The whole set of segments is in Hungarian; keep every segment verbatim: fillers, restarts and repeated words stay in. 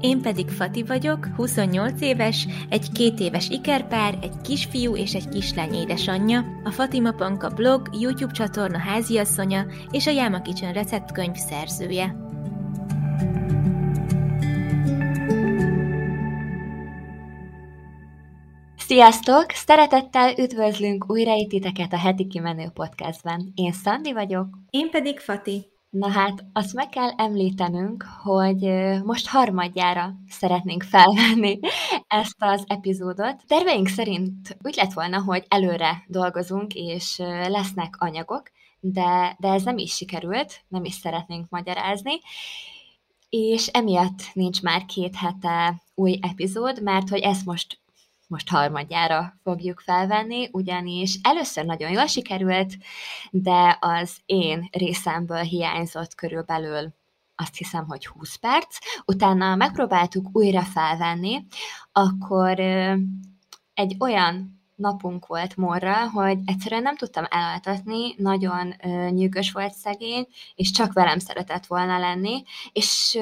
Én pedig Fati vagyok, huszonnyolc éves, egy két éves ikerpár, egy kisfiú és egy kislány édesanyja, a Fatima Panka blog, YouTube csatorna háziasszonya és a Jáma Kitchen Receptkönyv szerzője. Sziasztok! Szeretettel üdvözlünk újra itt titeket a Heti Kimenő Podcastben. Én Szandi vagyok. Én pedig Fati. Na hát, azt meg kell említenünk, hogy most harmadjára szeretnénk felvenni ezt az epizódot. Terveink szerint úgy lett volna, hogy előre dolgozunk, és lesznek anyagok, de, de ez nem is sikerült, nem is szeretnénk magyarázni, és emiatt nincs már két hete új epizód, mert hogy ezt most most harmadjára fogjuk felvenni, ugyanis először nagyon jól sikerült, de az én részemből hiányzott körülbelül azt hiszem, hogy húsz perc. Utána megpróbáltuk újra felvenni, akkor egy olyan napunk volt Mórral, hogy egyszerűen nem tudtam elaltatni, nagyon nyűgös volt szegény, és csak velem szeretett volna lenni, és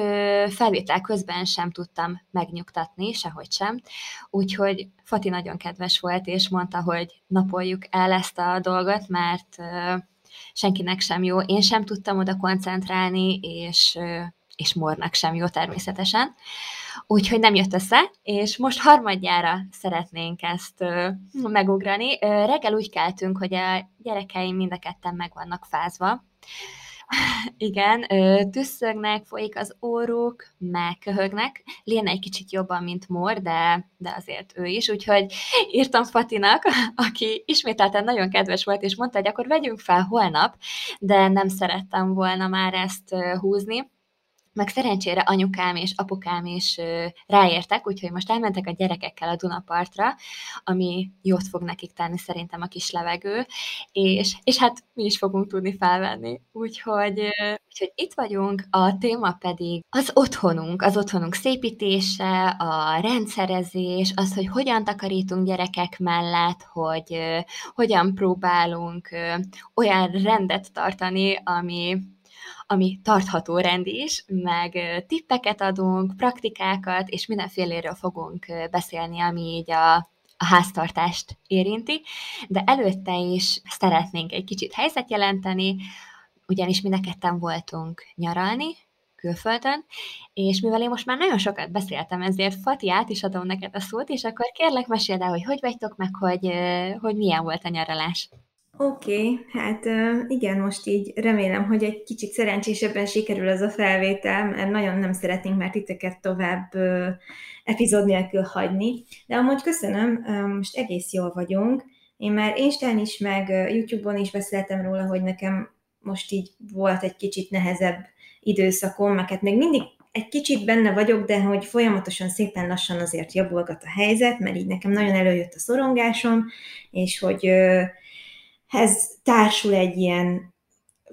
felvétel közben sem tudtam megnyugtatni, sehogy sem. Úgyhogy Fati nagyon kedves volt, és mondta, hogy napoljuk el ezt a dolgot, mert senkinek sem jó, én sem tudtam oda koncentrálni, és, és Mórnak sem jó természetesen. Úgyhogy nem jött össze, és most harmadjára szeretnénk ezt ö, megugrani. Ö, reggel úgy keltünk, hogy a gyerekeim mind a ketten meg vannak fázva. Igen, ö, tüsszögnek, folyik az óruk, meg köhögnek. Léna egy kicsit jobban, mint Mór, de, de azért ő is. Úgyhogy írtam Fatinak, aki ismételten nagyon kedves volt, és mondta, hogy akkor vegyünk fel holnap, de nem szerettem volna már ezt húzni. Meg szerencsére anyukám és apukám is ráértek, úgyhogy most elmentek a gyerekekkel a Dunapartra, ami jót fog nekik tenni szerintem a kis levegő, és, és hát mi is fogunk tudni felvenni. Úgyhogy, úgyhogy itt vagyunk, a téma pedig az otthonunk, az otthonunk szépítése, a rendszerezés, az, hogy hogyan takarítunk gyerekek mellett, hogy hogyan próbálunk olyan rendet tartani, ami... ami tartható rend is, meg tippeket adunk, praktikákat, és mindenféléről fogunk beszélni, ami így a, a háztartást érinti, de előtte is szeretnénk egy kicsit helyzet jelenteni, ugyanis mind a ketten voltunk nyaralni külföldön, és mivel én most már nagyon sokat beszéltem, ezért Fati, át is adom neked a szót, és akkor kérlek, meséld el, hogy hogy vagytok, meg hogy, hogy milyen volt a nyaralás. Oké, okay, hát igen, most így remélem, hogy egy kicsit szerencsésebben sikerül az a felvétel, mert nagyon nem szeretnénk már titeket tovább epizód nélkül hagyni. De amúgy köszönöm, most egész jól vagyunk. Én már Instán is, meg YouTube-on is beszéltem róla, hogy nekem most így volt egy kicsit nehezebb időszakom, meg hát még mindig egy kicsit benne vagyok, de hogy folyamatosan szépen lassan azért javulgat a helyzet, mert így nekem nagyon előjött a szorongásom, és hogy... ez társul egy ilyen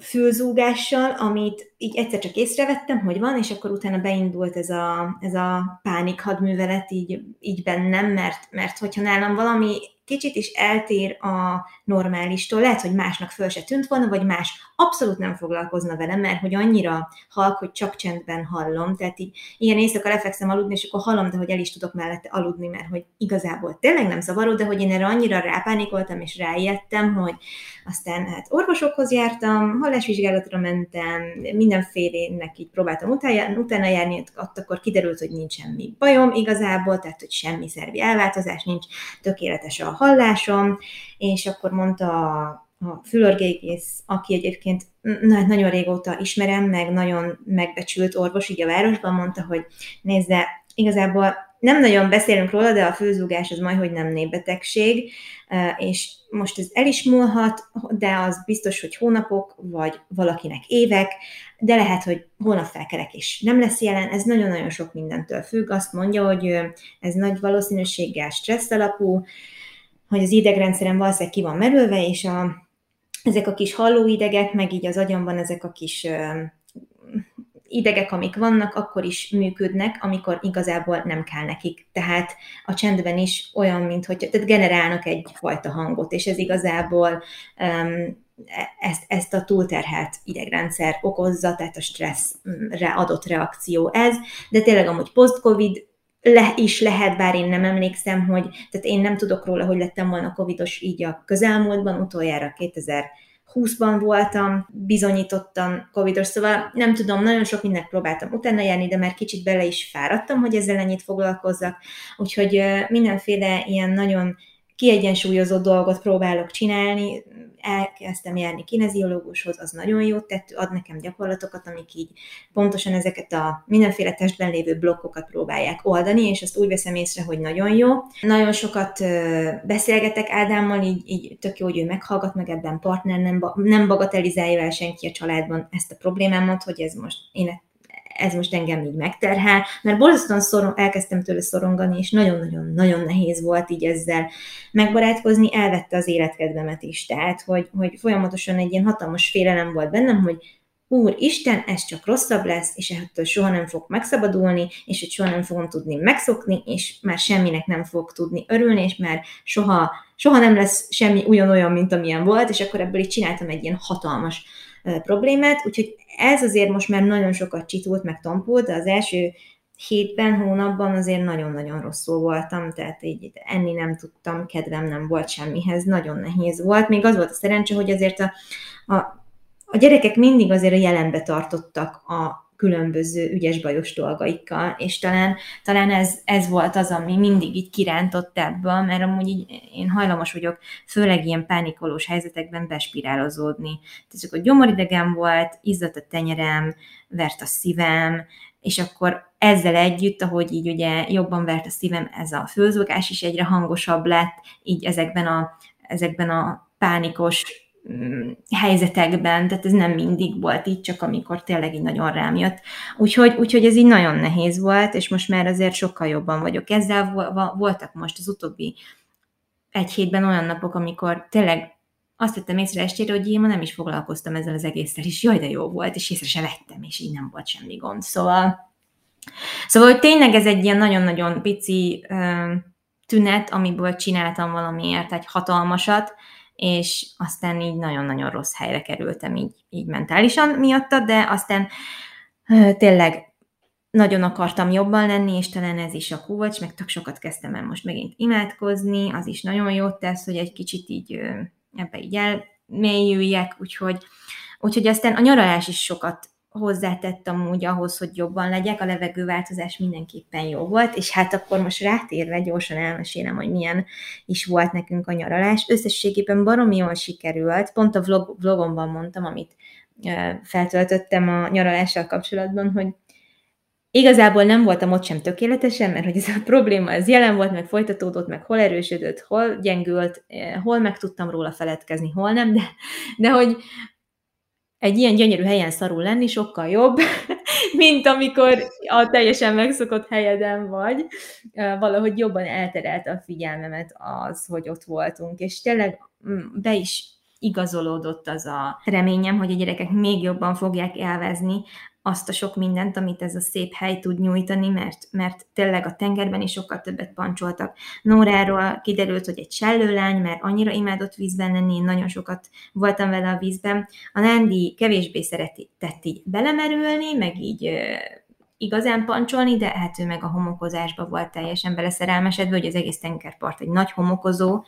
fülzúgással, amit így egyszer csak észrevettem, hogy van, és akkor utána beindult ez a, ez a pánikhadművelet így, így bennem, mert, mert hogyha nálam valami kicsit is eltér a normálistól, lehet, hogy másnak föl se tűnt volna, vagy más abszolút nem foglalkozna vele, mert hogy annyira halk, hogy csak csendben hallom, tehát így ilyen éjszaka lefekszem aludni, és akkor hallom, de hogy el is tudok mellette aludni, mert hogy igazából tényleg nem zavaró, de hogy én erre annyira rápánikoltam, és ráijedtem, hogy aztán hát orvosokhoz jártam, hallásvizsgálatra mentem, mindenfélének így próbáltam utána járni, ott akkor kiderült, hogy nincs semmi bajom igazából, tehát hogy semmi szervi elváltozás nincs, tökéletes a hallásom, és akkor mondta a, a fülorgégész, aki egyébként na, nagyon régóta ismerem, meg nagyon megbecsült orvos így a városban, mondta, hogy nézze, igazából nem nagyon beszélünk róla, de a fülzúgás az majdhogy nem népbetegség, és most ez el is múlhat, de az biztos, hogy hónapok, vagy valakinek évek, de lehet, hogy holnap felkelek is nem lesz jelen, ez nagyon-nagyon sok mindentől függ, azt mondja, hogy ez nagy valószínűséggel stressz alapú, hogy az idegrendszerem valószínűleg ki van merülve, és a, ezek a kis hallóidegek, meg így az agyamban ezek a kis ö, idegek, amik vannak, akkor is működnek, amikor igazából nem kell nekik. Tehát a csendben is olyan, mint hogy tehát generálnak egyfajta hangot, és ez igazából um, ezt, ezt a túlterhelt idegrendszer okozza, tehát a stresszre adott reakció ez, de tényleg amúgy post-covid Le is lehet, bár én nem emlékszem, hogy, tehát én nem tudok róla, hogy lettem volna covidos így a közelmúltban, utoljára kétezer-húszban voltam, bizonyítottan covidos, szóval nem tudom, nagyon sok mindent próbáltam utána járni, de már kicsit bele is fáradtam, hogy ezzel ennyit foglalkozzak, úgyhogy mindenféle ilyen nagyon kiegyensúlyozott dolgot próbálok csinálni, elkezdtem járni kineziológushoz, az nagyon jót tett, ad nekem gyakorlatokat, amik így pontosan ezeket a mindenféle testben lévő blokkokat próbálják oldani, és azt úgy veszem észre, hogy nagyon jó. Nagyon sokat beszélgetek Ádámmal, így, így tök jó, hogy ő meghallgat, meg ebben partner, nem, nem bagatelizálja el senki a családban ezt a problémámat, hogy ez most én ez most engem így megterhel, mert borzasztóan szorong, elkezdtem tőle szorongani, és nagyon-nagyon-nagyon nehéz volt így ezzel megbarátkozni, elvette az életkedvemet is, tehát, hogy, hogy folyamatosan egy ilyen hatalmas félelem volt bennem, hogy Úristen, ez csak rosszabb lesz, és ettől soha nem fogok megszabadulni, és hogy soha nem fogom tudni megszokni, és már semminek nem fogok tudni örülni, és már soha, soha nem lesz semmi ugyanolyan, mint amilyen volt, és akkor ebből így csináltam egy ilyen hatalmas problémát, úgyhogy ez azért most már nagyon sokat csitult, meg tompult, de az első hétben, hónapban azért nagyon-nagyon rosszul voltam, tehát így enni nem tudtam, kedvem nem volt semmihez, nagyon nehéz volt. Még az volt a szerencse, hogy azért a, a, a gyerekek mindig azért a jelenbe tartottak a különböző ügyes-bajos dolgaikkal, és talán, talán ez, ez volt az, ami mindig így kirántott ebből, mert amúgy így én hajlamos vagyok, főleg ilyen pánikolós helyzetekben bespirálozódni. Tehát akkor gyomoridegem volt, izzadt a tenyerem, vert a szívem, és akkor ezzel együtt, ahogy így ugye jobban vert a szívem, ez a főzogás is egyre hangosabb lett, így ezekben a, ezekben a pánikos helyzetekben, tehát ez nem mindig volt így, csak amikor tényleg így nagyon rám jött. Úgyhogy, úgyhogy ez így nagyon nehéz volt, és most már azért sokkal jobban vagyok. Ezzel voltak most az utóbbi egy hétben olyan napok, amikor tényleg azt tettem észre estére, hogy én ma nem is foglalkoztam ezzel az egészszel, és jaj, de jó volt, és észre se vettem, és így nem volt semmi gond. Szóval, szóval hogy tényleg ez egy ilyen nagyon-nagyon pici tünet, amiből csináltam valamiért egy hatalmasat, és aztán így nagyon-nagyon rossz helyre kerültem így, így mentálisan miatta, de aztán ö, tényleg nagyon akartam jobban lenni, és talán ez is a kulcs, meg tök sokat kezdtem el most megint imádkozni, az is nagyon jót tesz, hogy egy kicsit így ö, ebbe így elmélyüljek, úgyhogy, úgyhogy aztán a nyaralás is sokat hozzátettem úgy ahhoz, hogy jobban legyek, a levegőváltozás mindenképpen jó volt, és hát akkor most rátérve gyorsan elmesélem, hogy milyen is volt nekünk a nyaralás. Összességében baromi jól sikerült, pont a vlog, vlogomban mondtam, amit e, feltöltöttem a nyaralással kapcsolatban, hogy igazából nem voltam ott sem tökéletesen, mert hogy ez a probléma ez jelen volt, meg folytatódott, meg hol erősödött, hol gyengült, e, hol meg tudtam róla feledkezni, hol nem, de, de hogy egy ilyen gyönyörű helyen szarul lenni sokkal jobb, mint amikor a teljesen megszokott helyeden vagy. Valahogy jobban elterelte a figyelmemet az, hogy ott voltunk, és tényleg be is igazolódott az a reményem, hogy a gyerekek még jobban fogják élvezni azt a sok mindent, amit ez a szép hely tud nyújtani, mert, mert tényleg a tengerben is sokkal többet pancsoltak. Nóráról kiderült, hogy egy sellőlány, mert annyira imádott vízben lenni, én nagyon sokat voltam vele a vízben. A Nándi kevésbé szeretett így belemerülni, meg így euh, igazán pancsolni, de hát ő meg a homokozásba volt teljesen beleszerelmesedve, hogy az egész tengerpart egy nagy homokozó,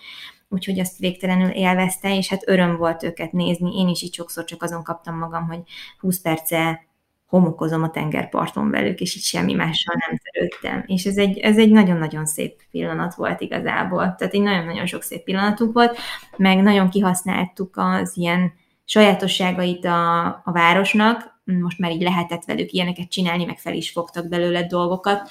úgyhogy azt végtelenül élvezte, és hát öröm volt őket nézni. Én is így sokszor csak azon kaptam magam, hogy húsz perce homokozom a tengerparton velük, és így semmi mással nem törődtem. És ez egy, ez egy nagyon-nagyon szép pillanat volt igazából. Tehát egy nagyon-nagyon sok szép pillanatunk volt, meg nagyon kihasználtuk az ilyen sajátosságait a, a városnak. Most már így lehetett velük ilyeneket csinálni, meg fel is fogtak belőle dolgokat.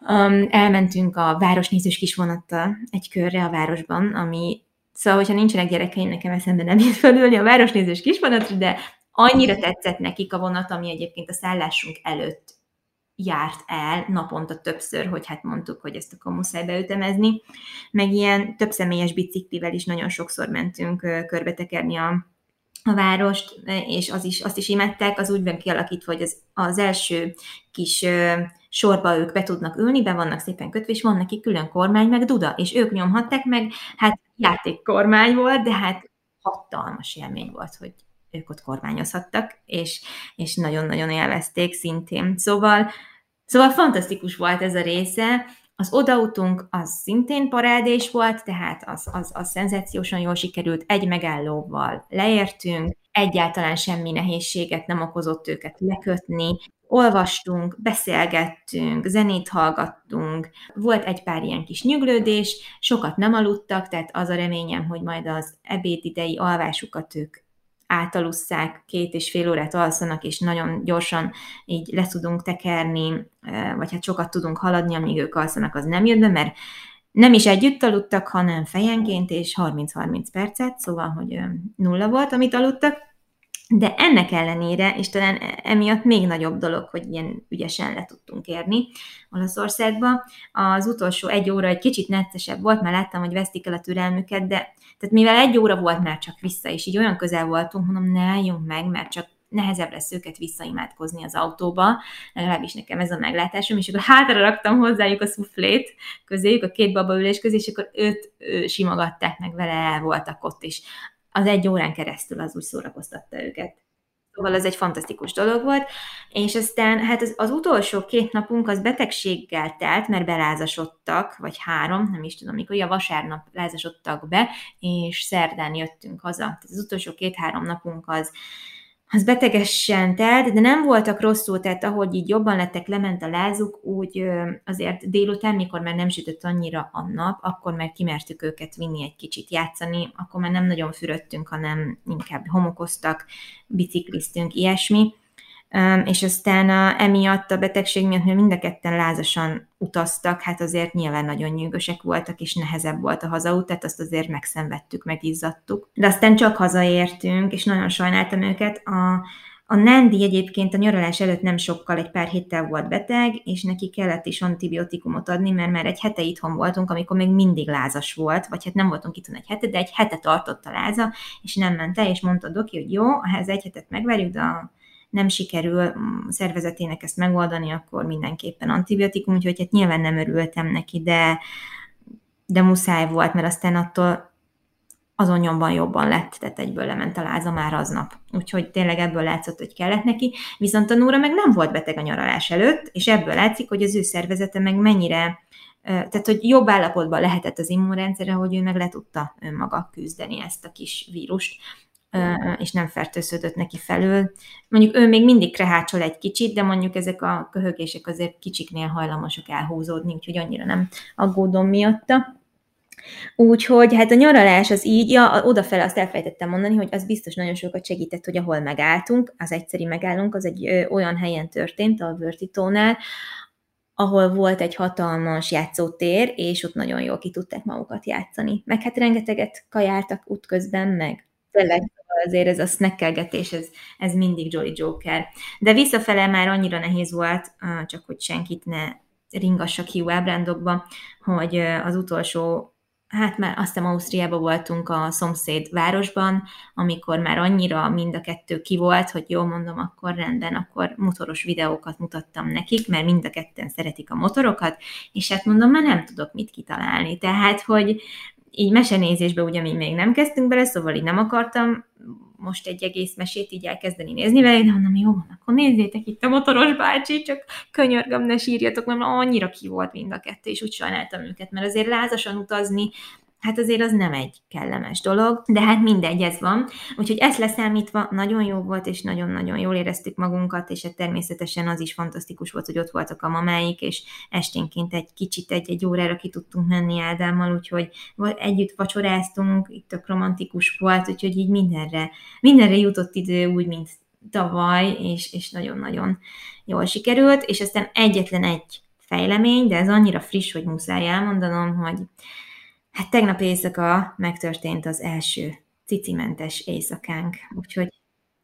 Um, elmentünk a városnézős kis vonattal egy körre a városban, ami, szóval, hogyha nincsenek gyerekeim, nekem eszembe nem jut felülni a városnézős kis vonatra, de annyira tetszett nekik a vonat, ami egyébként a szállásunk előtt járt el naponta többször, hogy hát mondtuk, hogy ezt akkor muszáj beütemezni, meg ilyen több személyes biciklivel is nagyon sokszor mentünk körbetekerni a a várost, és az is, azt is imádták, az úgy van kialakítva, hogy az, az első kis ö, sorba ők be tudnak ülni, be vannak szépen kötve, és van neki külön kormány, meg duda, és ők nyomhatták meg, hát játékkormány volt, de hát hatalmas élmény volt, hogy ők ott kormányozhattak, és, és nagyon-nagyon élvezték szintén. Szóval, szóval fantasztikus volt ez a része. Az odautunk az szintén parádés volt, tehát az, az, az szenzációsan jól sikerült, egy megállóval leértünk, egyáltalán semmi nehézséget nem okozott őket lekötni, olvastunk, beszélgettünk, zenét hallgattunk, volt egy pár ilyen kis nyüglődés, sokat nem aludtak, tehát az a reményem, hogy majd az ebédidei alvásukat ők átalusszák, két és fél órát alszanak, és nagyon gyorsan így le tudunk tekerni, vagy hát sokat tudunk haladni, amíg ők alszanak, az nem jött be, mert nem is együtt aludtak, hanem fejenként, és harminc-harminc percet, szóval, hogy nulla volt, amit aludtak, de ennek ellenére, és talán emiatt még nagyobb dolog, hogy ilyen ügyesen le tudtunk érni Olaszországba. Az utolsó egy óra egy kicsit neccesebb volt, mert láttam, hogy vesztik el a türelmüket, de tehát mivel egy óra volt már csak vissza, és így olyan közel voltunk, mondom, ne álljunk meg, mert csak nehezebb lesz őket visszaimádkozni az autóba, legalábbis nekem ez a meglátásom, és akkor hátra raktam hozzájuk a szuflét közéjük, a két babaülés közé, és akkor őt simogatták, meg vele el voltak ott is. Az egy órán keresztül az úgy szórakoztatta őket. Szóval ez egy fantasztikus dolog volt, és aztán hát az, az utolsó két napunk az betegséggel telt, mert belázasodtak, vagy három, nem is tudom mikor, ja, vasárnap lázasodtak be, és szerdán jöttünk haza. Tehát az utolsó két-három napunk az, az betegesen telt, de nem voltak rosszul, tehát ahogy így jobban lettek, lement a lázuk, úgy azért délután, mikor már nem sütött annyira a nap, akkor már kimertük őket vinni egy kicsit játszani, akkor már nem nagyon fürödtünk, hanem inkább homokoztak, bicikliztünk, ilyesmi. És aztán a, emiatt a betegség miatt, mert mind a ketten lázasan utaztak, hát azért nyilván nagyon nyűgösek voltak, és nehezebb volt a hazaút, tehát azt azért megszenvedtük, megizzadtuk. De aztán csak hazaértünk, és nagyon sajnáltam őket. A, a Nándi egyébként a nyaralás előtt nem sokkal, egy pár héttel volt beteg, és neki kellett is antibiotikumot adni, mert már egy hete itthon voltunk, amikor még mindig lázas volt, vagy hát nem voltunk itthon egy hete, de egy hete tartott a láza, és nem ment el, és mondta doki, hogy jó, ha ez egy hetet megvárjuk, de a nem sikerül szervezetének ezt megoldani, akkor mindenképpen antibiotikum, úgyhogy hát nyilván nem örültem neki, de, de muszáj volt, mert aztán attól azon nyomban jobban lett, tehát egyből lement a láza már aznap. Úgyhogy tényleg ebből látszott, hogy kellett neki. Viszont a Nóra meg nem volt beteg a nyaralás előtt, és ebből látszik, hogy az ő szervezete meg mennyire, tehát hogy jobb állapotban lehetett az immunrendszere, hogy ő meg le tudta önmaga küzdeni ezt a kis vírust, és nem fertőződött neki felől. Mondjuk ő még mindig krehácsol egy kicsit, de mondjuk ezek a köhögések azért kicsiknél hajlamosak elhúzódni, úgyhogy annyira nem aggódom miatta. Úgyhogy hát a nyaralás az így, ja, odafele azt elfelejtettem mondani, hogy az biztos nagyon sokat segített, hogy ahol megálltunk, az egyszeri megállunk, az egy ö, olyan helyen történt, a Vörtös-tónál, ahol volt egy hatalmas játszótér, és ott nagyon jól ki tudták magukat játszani. Meg hát rengeteget kajáltak útközben, meg tényleg azért ez a snackelgetés, ez, ez mindig Jolly Joker. De visszafele már annyira nehéz volt, csak hogy senkit ne ringassak hiú ábrándokba, hogy az utolsó, hát már azt hiszem Ausztriában voltunk a szomszéd városban, amikor már annyira mind a kettő ki volt, hogy jó, mondom, akkor rendben, akkor motoros videókat mutattam nekik, mert mind a ketten szeretik a motorokat, és hát mondom, már nem tudok mit kitalálni. Tehát, hogy így mesenézésbe ugye mi még nem kezdtünk bele, szóval így nem akartam most egy egész mesét így elkezdeni nézni vele, de mondom, jó van, akkor nézzétek itt a motoros bácsi, csak könyörgöm, ne sírjatok, mert annyira ki volt mind a kettő, és úgy sajnáltam őket, mert azért lázasan utazni, hát azért az nem egy kellemes dolog, de hát mindegy, ez van. Úgyhogy ezt leszámítva nagyon jó volt, és nagyon-nagyon jól éreztük magunkat, és hát természetesen az is fantasztikus volt, hogy ott voltak a mamáik, és esténként egy kicsit, egy-egy órára ki tudtunk menni Ádámmal, úgyhogy együtt vacsoráztunk, itt tök romantikus volt, úgyhogy így mindenre, mindenre jutott idő, úgy, mint tavaly, és, és nagyon-nagyon jól sikerült, és aztán egyetlen egy fejlemény, de ez annyira friss, hogy muszáj elmondanom, hogy hát tegnap éjszaka megtörtént az első cicimentes éjszakánk, úgyhogy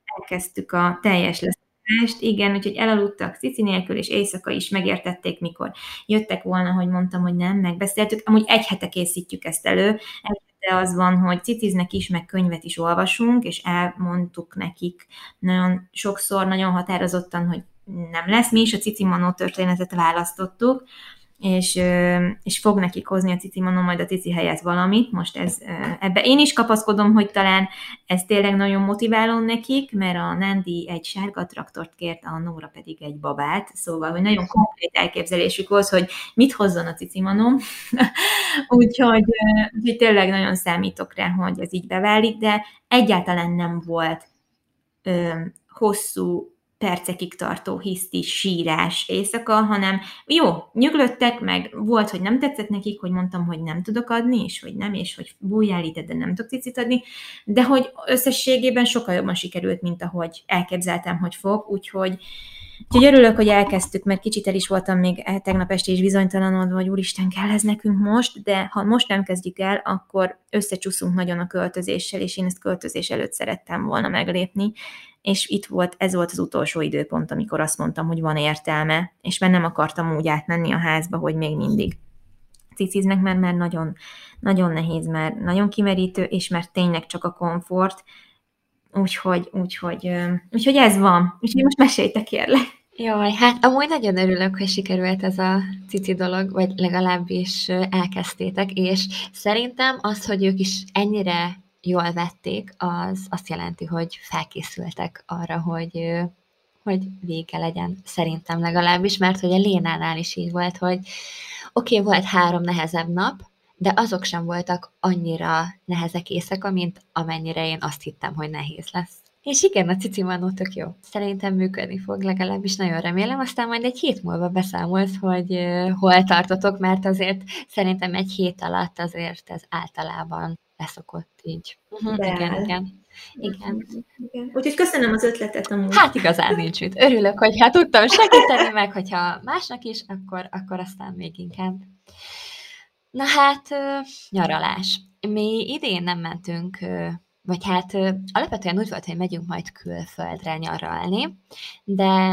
elkezdtük a teljes leszállást, igen, úgyhogy elaludtak cici nélkül, és éjszaka is megértették, mikor jöttek volna, hogy mondtam, hogy nem, megbeszéltük, amúgy egy hete készítjük ezt elő, egy de az van, hogy citiznek is, meg könyvet is olvasunk, és elmondtuk nekik nagyon sokszor, nagyon határozottan, hogy nem lesz. Mi is a Cicimanó történetet választottuk, és, és fog nekik hozni a Cicimanó, majd a Cici helyez valamit. Most ez, ebbe én is kapaszkodom, hogy talán ez tényleg nagyon motiváló nekik, mert a Nándi egy sárga traktort kért, a Nóra pedig egy babát, szóval, hogy nagyon konkrét elképzelésük volt, hogy mit hozzon a Cicimanó. Úgyhogy úgy, tényleg nagyon számítok rá, hogy ez így beválik, de egyáltalán nem volt ö, hosszú, percekig tartó hiszti, sírás éjszaka, hanem jó, nyuglöttek, meg volt, hogy nem tetszett nekik, hogy mondtam, hogy nem tudok adni, és hogy nem, és hogy bújjál ide, de nem tudok cicit adni, de hogy összességében sokkal jobban sikerült, mint ahogy elképzeltem, hogy fog, úgyhogy, úgyhogy örülök, hogy elkezdtük, mert kicsit el is voltam még tegnap este is bizonytalanodva, hogy úristen, kell ez nekünk most, de ha most nem kezdjük el, akkor összecsúszunk nagyon a költözéssel, és én ezt költözés előtt szerettem volna meglépni, és itt volt, ez volt az utolsó időpont, amikor azt mondtam, hogy van értelme, és már nem akartam úgy átmenni a házba, hogy még mindig ciciznek, mert már nagyon, nagyon nehéz, már nagyon kimerítő, és már tényleg csak a komfort, úgyhogy, úgyhogy, úgyhogy ez van. Úgyhogy most mesélj te, kérlek. Jaj, hát amúgy nagyon örülök, hogy sikerült ez a cici dolog, vagy legalábbis elkezdtétek, és szerintem az, hogy ők is ennyire jól vették, az azt jelenti, hogy felkészültek arra, hogy, hogy vége legyen, szerintem legalábbis, mert hogy a Lénánál is így volt, hogy oké, okay, volt három nehezebb nap, de azok sem voltak annyira nehezek éjszaka, mint amennyire én azt hittem, hogy nehéz lesz. És igen, a Cicimanó tök jó. Szerintem működni fog, legalábbis nagyon remélem. Aztán majd egy hét múlva beszámolsz, hogy hol tartotok, mert azért szerintem egy hét alatt azért ez általában leszokott így. Uh-huh. Igen, igen. Igen. Igen. Úgyhogy köszönöm az ötletet amúgy. Hát igazán nincs mit. Örülök, hogy hát tudtam segíteni, meg hogyha másnak is, akkor, akkor aztán még inkább. Na hát, nyaralás. Mi idén nem mentünk, vagy hát alapvetően úgy volt, hogy megyünk majd külföldre nyaralni, de,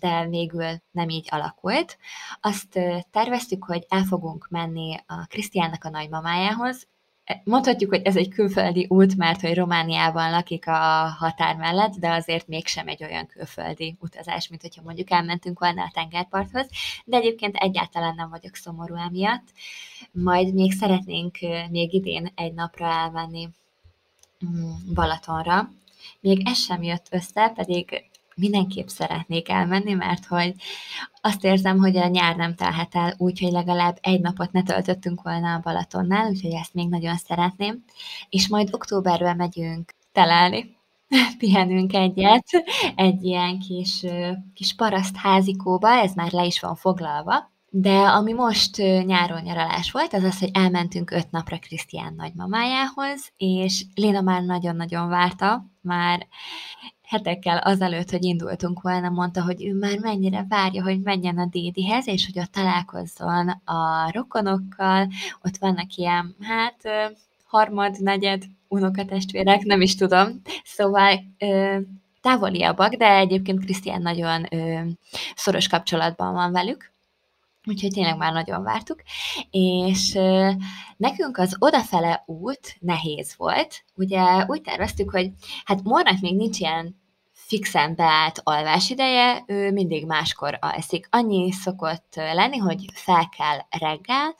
de végül nem így alakult. Azt terveztük, hogy el fogunk menni a Krisztiánnak a nagymamájához. Mondhatjuk, hogy ez egy külföldi út, mert hogy Romániában lakik a határ mellett, de azért mégsem egy olyan külföldi utazás, mint hogyha mondjuk elmentünk volna a tengerparthoz, de egyébként egyáltalán nem vagyok szomorú emiatt. Majd még szeretnénk még idén egy napra elmenni Balatonra. Még ez sem jött össze, pedig mindenképp szeretnék elmenni, mert hogy azt érzem, hogy a nyár nem telhet el, úgyhogy legalább egy napot ne töltöttünk volna a Balatonnál, úgyhogy ezt még nagyon szeretném. És majd októberben megyünk telelni, pihenünk egyet, egy ilyen kis, kis parasztházikóba, ez már le is van foglalva. De ami most nyáron nyaralás volt, az az, hogy elmentünk öt napra Krisztián nagymamájához, és Léna már nagyon-nagyon várta, már hetekkel azelőtt, hogy indultunk volna, mondta, hogy ő már mennyire várja, hogy menjen a dédihez, és hogy ott találkozzon a rokonokkal, ott vannak ilyen, hát harmad, negyed unokatestvérek, nem is tudom, szóval távoliabbak, de egyébként Krisztián nagyon szoros kapcsolatban van velük, úgyhogy tényleg már nagyon vártuk, és nekünk az odafele út nehéz volt, ugye úgy terveztük, hogy hát Mórnak még nincs ilyen fixen beállt alvás ideje, ő mindig máskor alszik. Annyi szokott lenni, hogy fel kell reggel,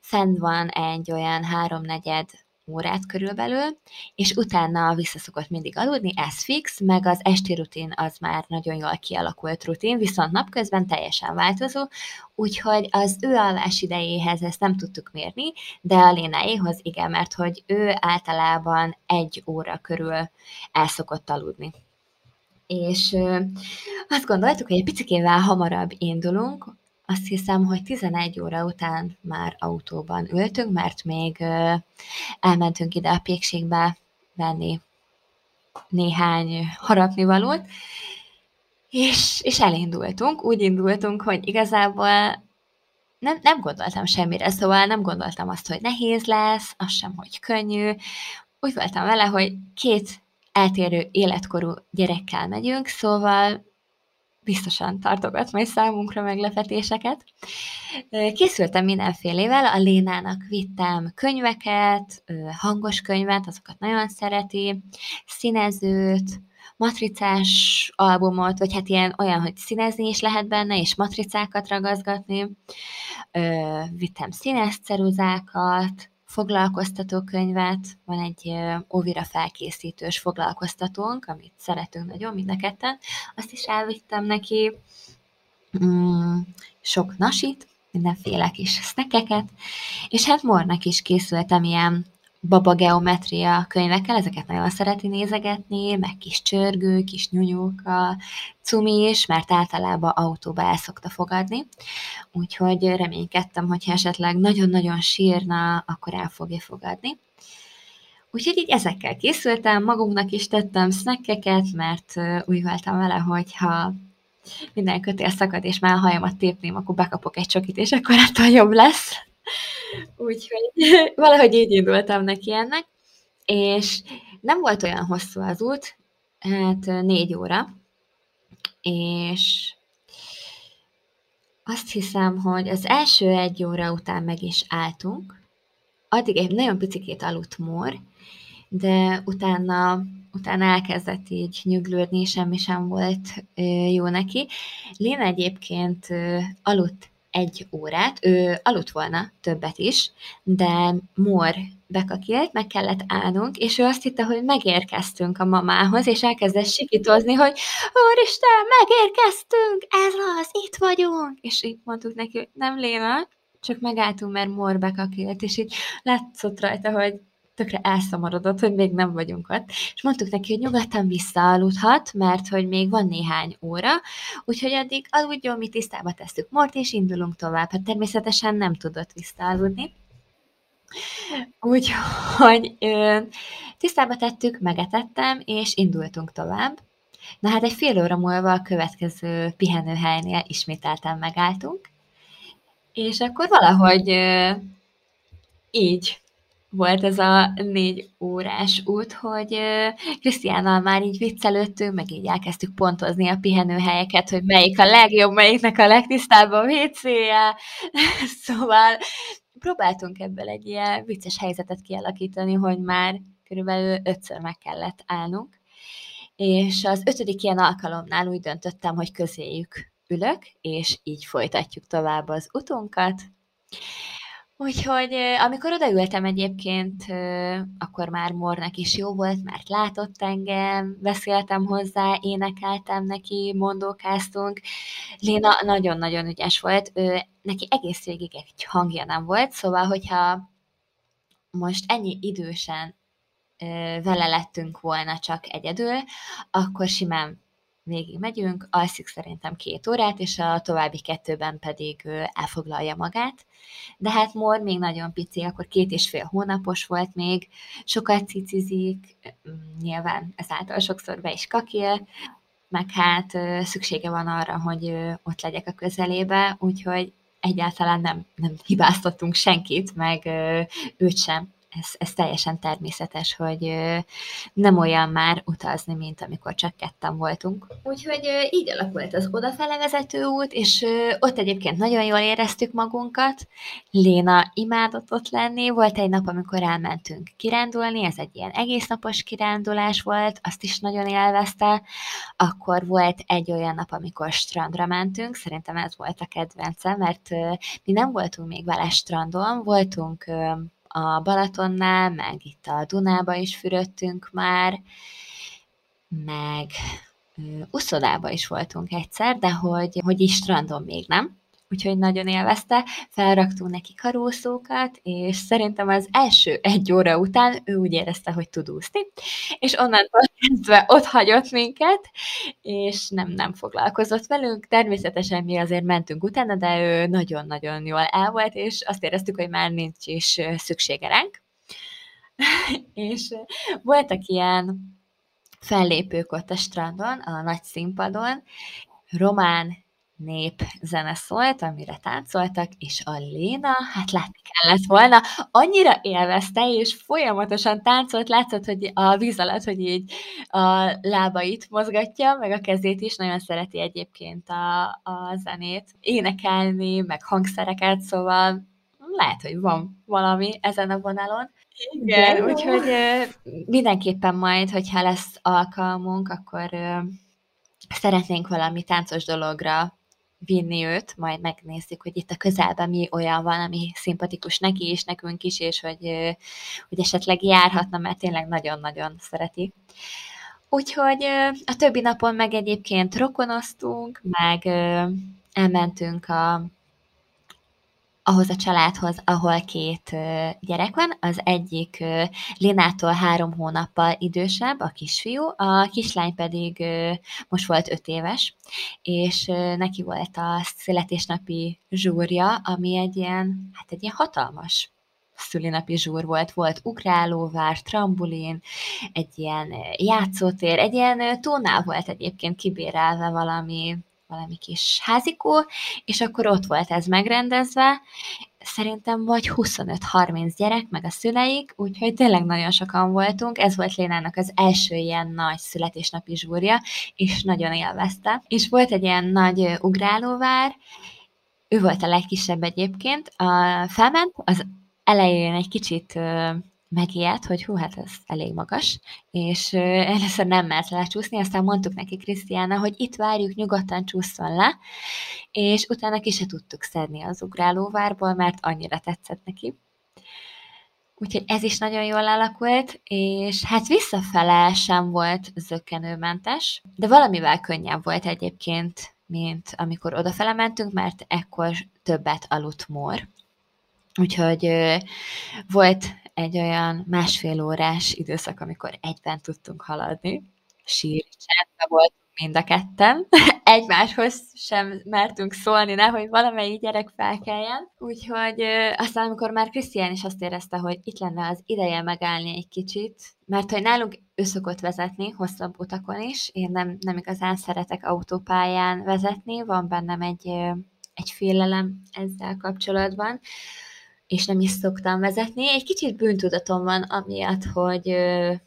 fenn van egy olyan háromnegyed órát körülbelül, és utána vissza szokott mindig aludni, ez fix, meg az esti rutin az már nagyon jól kialakult rutin, viszont napközben teljesen változó, úgyhogy az ő alvás idejéhez ezt nem tudtuk mérni, de a Lénáéhoz igen, mert hogy ő általában egy óra körül el szokott aludni. És azt gondoltuk, hogy egy picikével hamarabb indulunk, azt hiszem, hogy tizenegy óra után már autóban ültünk, mert még elmentünk ide a pékségbe venni néhány harapnivalót, és, és elindultunk. Úgy indultunk, hogy igazából nem, nem gondoltam semmire, szóval nem gondoltam azt, hogy nehéz lesz, azt sem, hogy könnyű. Úgy voltam vele, hogy két eltérő életkorú gyerekkel megyünk, szóval biztosan tartogat majd számunkra meglepetéseket. Készültem mindenfélével, a Lénának vittem könyveket, hangos könyvet, azokat nagyon szereti, színezőt, matricás albumot, vagy hát ilyen olyan, hogy színezni is lehet benne, és matricákat ragaszgatni. Vittem színezceruzákat, foglalkoztatókönyvet, van egy óvira felkészítős foglalkoztatónk, amit szeretünk nagyon mind a ketten, azt is elvittem neki, mm, sok nasit, mindenféle kis snackeket, és hát Mórnak is készültem ilyen babageometria könyvekkel, ezeket nagyon szereti nézegetni, meg kis csörgő, kis nyúnyóka, cumi is, mert általában autóba el szokta fogadni, úgyhogy reménykedtem, hogyha esetleg nagyon-nagyon sírna, akkor el fogja fogadni. Úgyhogy így ezekkel készültem, magunknak is tettem snackeket, mert úgy voltam vele, hogyha minden kötél szakad, és már a hajamat tépném, akkor bekapok egy csokit, és akkor attól jobb lesz. Úgyhogy valahogy így indultam neki ennek, és nem volt olyan hosszú az út, hát négy óra, és azt hiszem, hogy az első egy óra után meg is álltunk, addig egy nagyon picikét aludt Mór, de utána, utána elkezdett így nyüglődni, semmi sem volt jó neki. Léna egyébként aludt egy órát, ő aludt volna többet is, de Mór bekakilt, meg kellett állnunk, és ő azt hitte, hogy megérkeztünk a mamához, és elkezdett sikítozni, hogy Úristen, megérkeztünk, ez az, itt vagyunk! És így mondtuk neki, hogy nem Léna, csak megálltunk, mert Mór bekakilt, és így látszott rajta, hogy tökre elszomorodott, hogy még nem vagyunk ott. És mondtuk neki, hogy nyugodtan visszaaludhat, mert hogy még van néhány óra, úgyhogy addig aludjon, mi tisztába tesszük Mórt, és indulunk tovább. Hát természetesen nem tudott visszaaludni. Úgyhogy tisztába tettük, megetettem, és indultunk tovább. Na hát egy fél óra múlva a következő pihenőhelynél ismételten megálltunk, és akkor valahogy így volt ez a négy órás út, hogy Krisztiánnal már így viccelődtünk, meg így elkezdtük pontozni a pihenőhelyeket, hogy melyik a legjobb, melyiknek a legtisztább a vécéje. Szóval próbáltunk ebből egy ilyen vicces helyzetet kialakítani, hogy már körülbelül ötször meg kellett állnunk. És az ötödik ilyen alkalomnál úgy döntöttem, hogy közéjük ülök, és így folytatjuk tovább az utunkat. Úgyhogy amikor odaültem egyébként, akkor már Mórnak is jó volt, mert látott engem, beszéltem hozzá, énekeltem neki, mondókáztunk. Léna nagyon-nagyon ügyes volt, ő, neki egész végig egy hangja nem volt, szóval hogyha most ennyi idősen vele lettünk volna csak egyedül, akkor simán végig megyünk, alszik szerintem két órát, és a további kettőben pedig elfoglalja magát. De hát Mór még nagyon pici, akkor két és fél hónapos volt még, sokat cicizik, nyilván ezáltal sokszor be is kakil, meg hát szüksége van arra, hogy ott legyek a közelébe, úgyhogy egyáltalán nem, nem hibáztattunk senkit, meg őt sem. Ez, ez teljesen természetes, hogy nem olyan már utazni, mint amikor csak ketten voltunk. Úgyhogy így alakult az odafele vezető út, és ott egyébként nagyon jól éreztük magunkat. Léna imádott ott lenni. Volt egy nap, amikor elmentünk kirándulni, ez egy ilyen egésznapos kirándulás volt, azt is nagyon élvezte. Akkor volt egy olyan nap, amikor strandra mentünk, szerintem ez volt a kedvence, mert mi nem voltunk még vele strandon, voltunk a Balatonnál, meg itt a Dunába is fürödtünk már, meg Uszodába is voltunk egyszer, de hogy, hogy így strandon még nem. Úgyhogy nagyon élvezte, felraktunk neki karószókat, és szerintem az első egy óra után ő úgy érezte, hogy tud úszni, és onnantól kezdve ott hagyott minket, és nem, nem foglalkozott velünk. Természetesen mi azért mentünk utána, de ő nagyon-nagyon jól el volt, és azt éreztük, hogy már nincs is szüksége ránk. És voltak ilyen fellépők ott a strandon, a nagy színpadon, román, nép zene szólt, amire táncoltak, és a Léna, hát látni kellett volna, annyira élvezte, és folyamatosan táncolt, látszott, hogy a víz alatt, hogy így a lábait mozgatja, meg a kezét is, nagyon szereti egyébként a, a zenét, énekelni, meg hangszereket, szóval lehet, hogy van valami ezen a vonalon. Igen, de, úgyhogy ö, mindenképpen majd, hogyha lesz alkalmunk, akkor ö, szeretnénk valami táncos dologra vinni őt, majd megnézzük, hogy itt a közelben mi olyan van, ami szimpatikus neki és nekünk is, és hogy, ö, hogy esetleg járhatna, mert tényleg nagyon-nagyon szereti. Úgyhogy ö, a többi napon meg egyébként rokonoztunk, meg ö, elmentünk a ahhoz a családhoz, ahol két gyerek van, az egyik Lénától három hónappal idősebb, a kisfiú, a kislány pedig most volt öt éves, és neki volt a születésnapi zsúrja, ami egy ilyen, hát egy ilyen hatalmas szülinapi zsúr volt, volt ugrálóvár, trambulin, egy ilyen játszótér, egy ilyen tónál volt egyébként kibérelve valami, valami kis házikó, és akkor ott volt ez megrendezve, szerintem vagy huszonöt-harminc gyerek, meg a szüleik, úgyhogy tényleg nagyon sokan voltunk, ez volt Lénának az első ilyen nagy születésnapi zsúrja, és nagyon élvezte. És volt egy ilyen nagy ugrálóvár, ő volt a legkisebb egyébként, a felment, az elején egy kicsit megijedt, hogy hú, hát ez elég magas, és először nem mert lecsúszni, aztán mondtuk neki Krisztiánna, hogy itt várjuk, nyugodtan csúszson le, és utána ki se tudtuk szedni az ugrálóvárból, mert annyira tetszett neki. Úgyhogy ez is nagyon jól alakult, és hát visszafele sem volt zökkenőmentes, de valamivel könnyebb volt egyébként, mint amikor odafele mentünk, mert ekkor többet aludt Mór. Úgyhogy volt egy olyan másfél órás időszak, amikor egyben tudtunk haladni. Sírni sem voltunk mind a ketten. Egymáshoz sem mertünk szólni, nehogy valamelyik gyerek felkeljen. Úgyhogy aztán, amikor már Krisztián is azt érezte, hogy itt lenne az ideje megállni egy kicsit, mert hogy nálunk ő szokott vezetni hosszabb utakon is. Én nem, nem igazán szeretek autópályán vezetni, van bennem egy, egy félelem ezzel kapcsolatban, és nem is szoktam vezetni. Egy kicsit bűntudatom van amiatt, hogy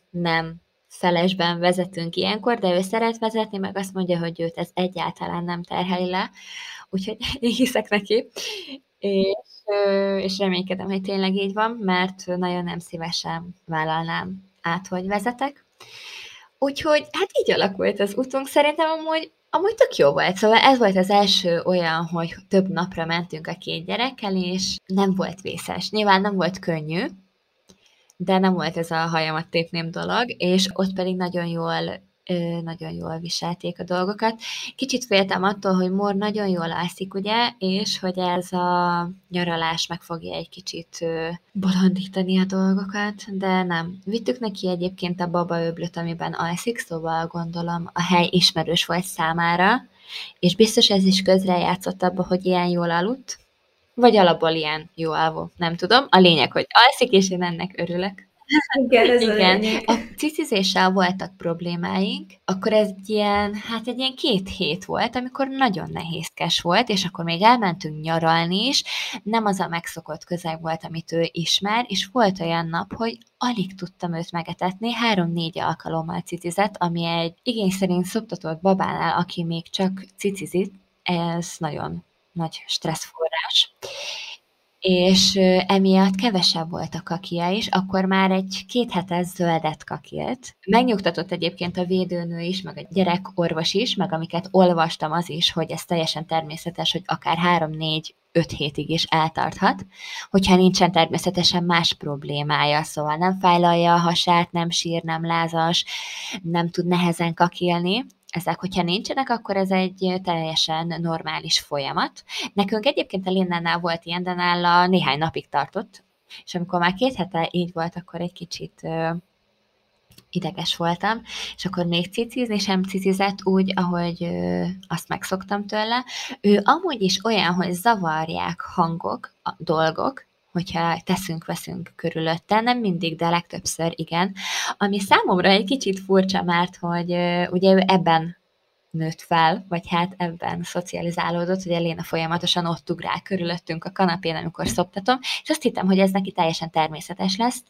nem felesben vezetünk ilyenkor, de ő szeret vezetni, meg azt mondja, hogy őt ez egyáltalán nem terheli le, úgyhogy én hiszek neki, és, és reménykedem, hogy tényleg így van, mert nagyon nem szívesen vállalnám át, hogy vezetek. Úgyhogy hát így alakult az utunk, szerintem amúgy Amúgy tök jó volt, szóval ez volt az első olyan, hogy több napra mentünk a két gyerekkel, és nem volt vészes. Nyilván nem volt könnyű, de nem volt ez a hajamat tépném dolog, és ott pedig nagyon jól, nagyon jól viselték a dolgokat. Kicsit féltem attól, hogy Mór nagyon jól alszik, ugye, és hogy ez a nyaralás meg fogja egy kicsit bolondítani a dolgokat, de nem. Vittük neki egyébként a babaöblöt, amiben alszik, szóval gondolom a hely ismerős volt számára, és biztos ez is közrejátszott abba, hogy ilyen jól aludt, vagy alapból ilyen jó alvó, nem tudom. A lényeg, hogy alszik, és én ennek örülök. Igen, Igen. A cicizéssel voltak problémáink, akkor ez ilyen, hát egy ilyen két hét volt, amikor nagyon nehézkes volt, és akkor még elmentünk nyaralni is, nem az a megszokott közeg volt, amit ő ismer, és volt olyan nap, hogy alig tudtam őt megetetni, három-négy alkalommal cicizett, ami egy igény szerint szoptatott babánál, aki még csak cicizit, ez nagyon nagy stresszforrás. És emiatt kevesebb volt a kakia is, akkor már egy két hetes zöldet kakilt. Megnyugtatott egyébként a védőnő is, meg a gyerekorvos is, meg amiket olvastam az is, hogy ez teljesen természetes, hogy akár három-négy-öt hétig is eltarthat, hogyha nincsen természetesen más problémája, szóval nem fájlalja a hasát, nem sír, nem lázas, nem tud nehezen kakilni. Ezek, hogyha nincsenek, akkor ez egy teljesen normális folyamat. Nekünk egyébként a Lénánál volt ilyen, de nála néhány napig tartott, és amikor már két hete így volt, akkor egy kicsit ö, ideges voltam, és akkor még cicizni sem cicizett úgy, ahogy ö, azt megszoktam tőle. Ő amúgy is olyan, hogy zavarják hangok, a, dolgok, hogyha teszünk-veszünk körülötte, nem mindig, de legtöbbször igen, ami számomra egy kicsit furcsa, mert hogy ugye ő ebben nőtt fel, vagy hát ebben szocializálódott, ugye Léna folyamatosan ott ugrál körülöttünk a kanapén, amikor szoptatom, és azt hittem, hogy ez neki teljesen természetes lesz,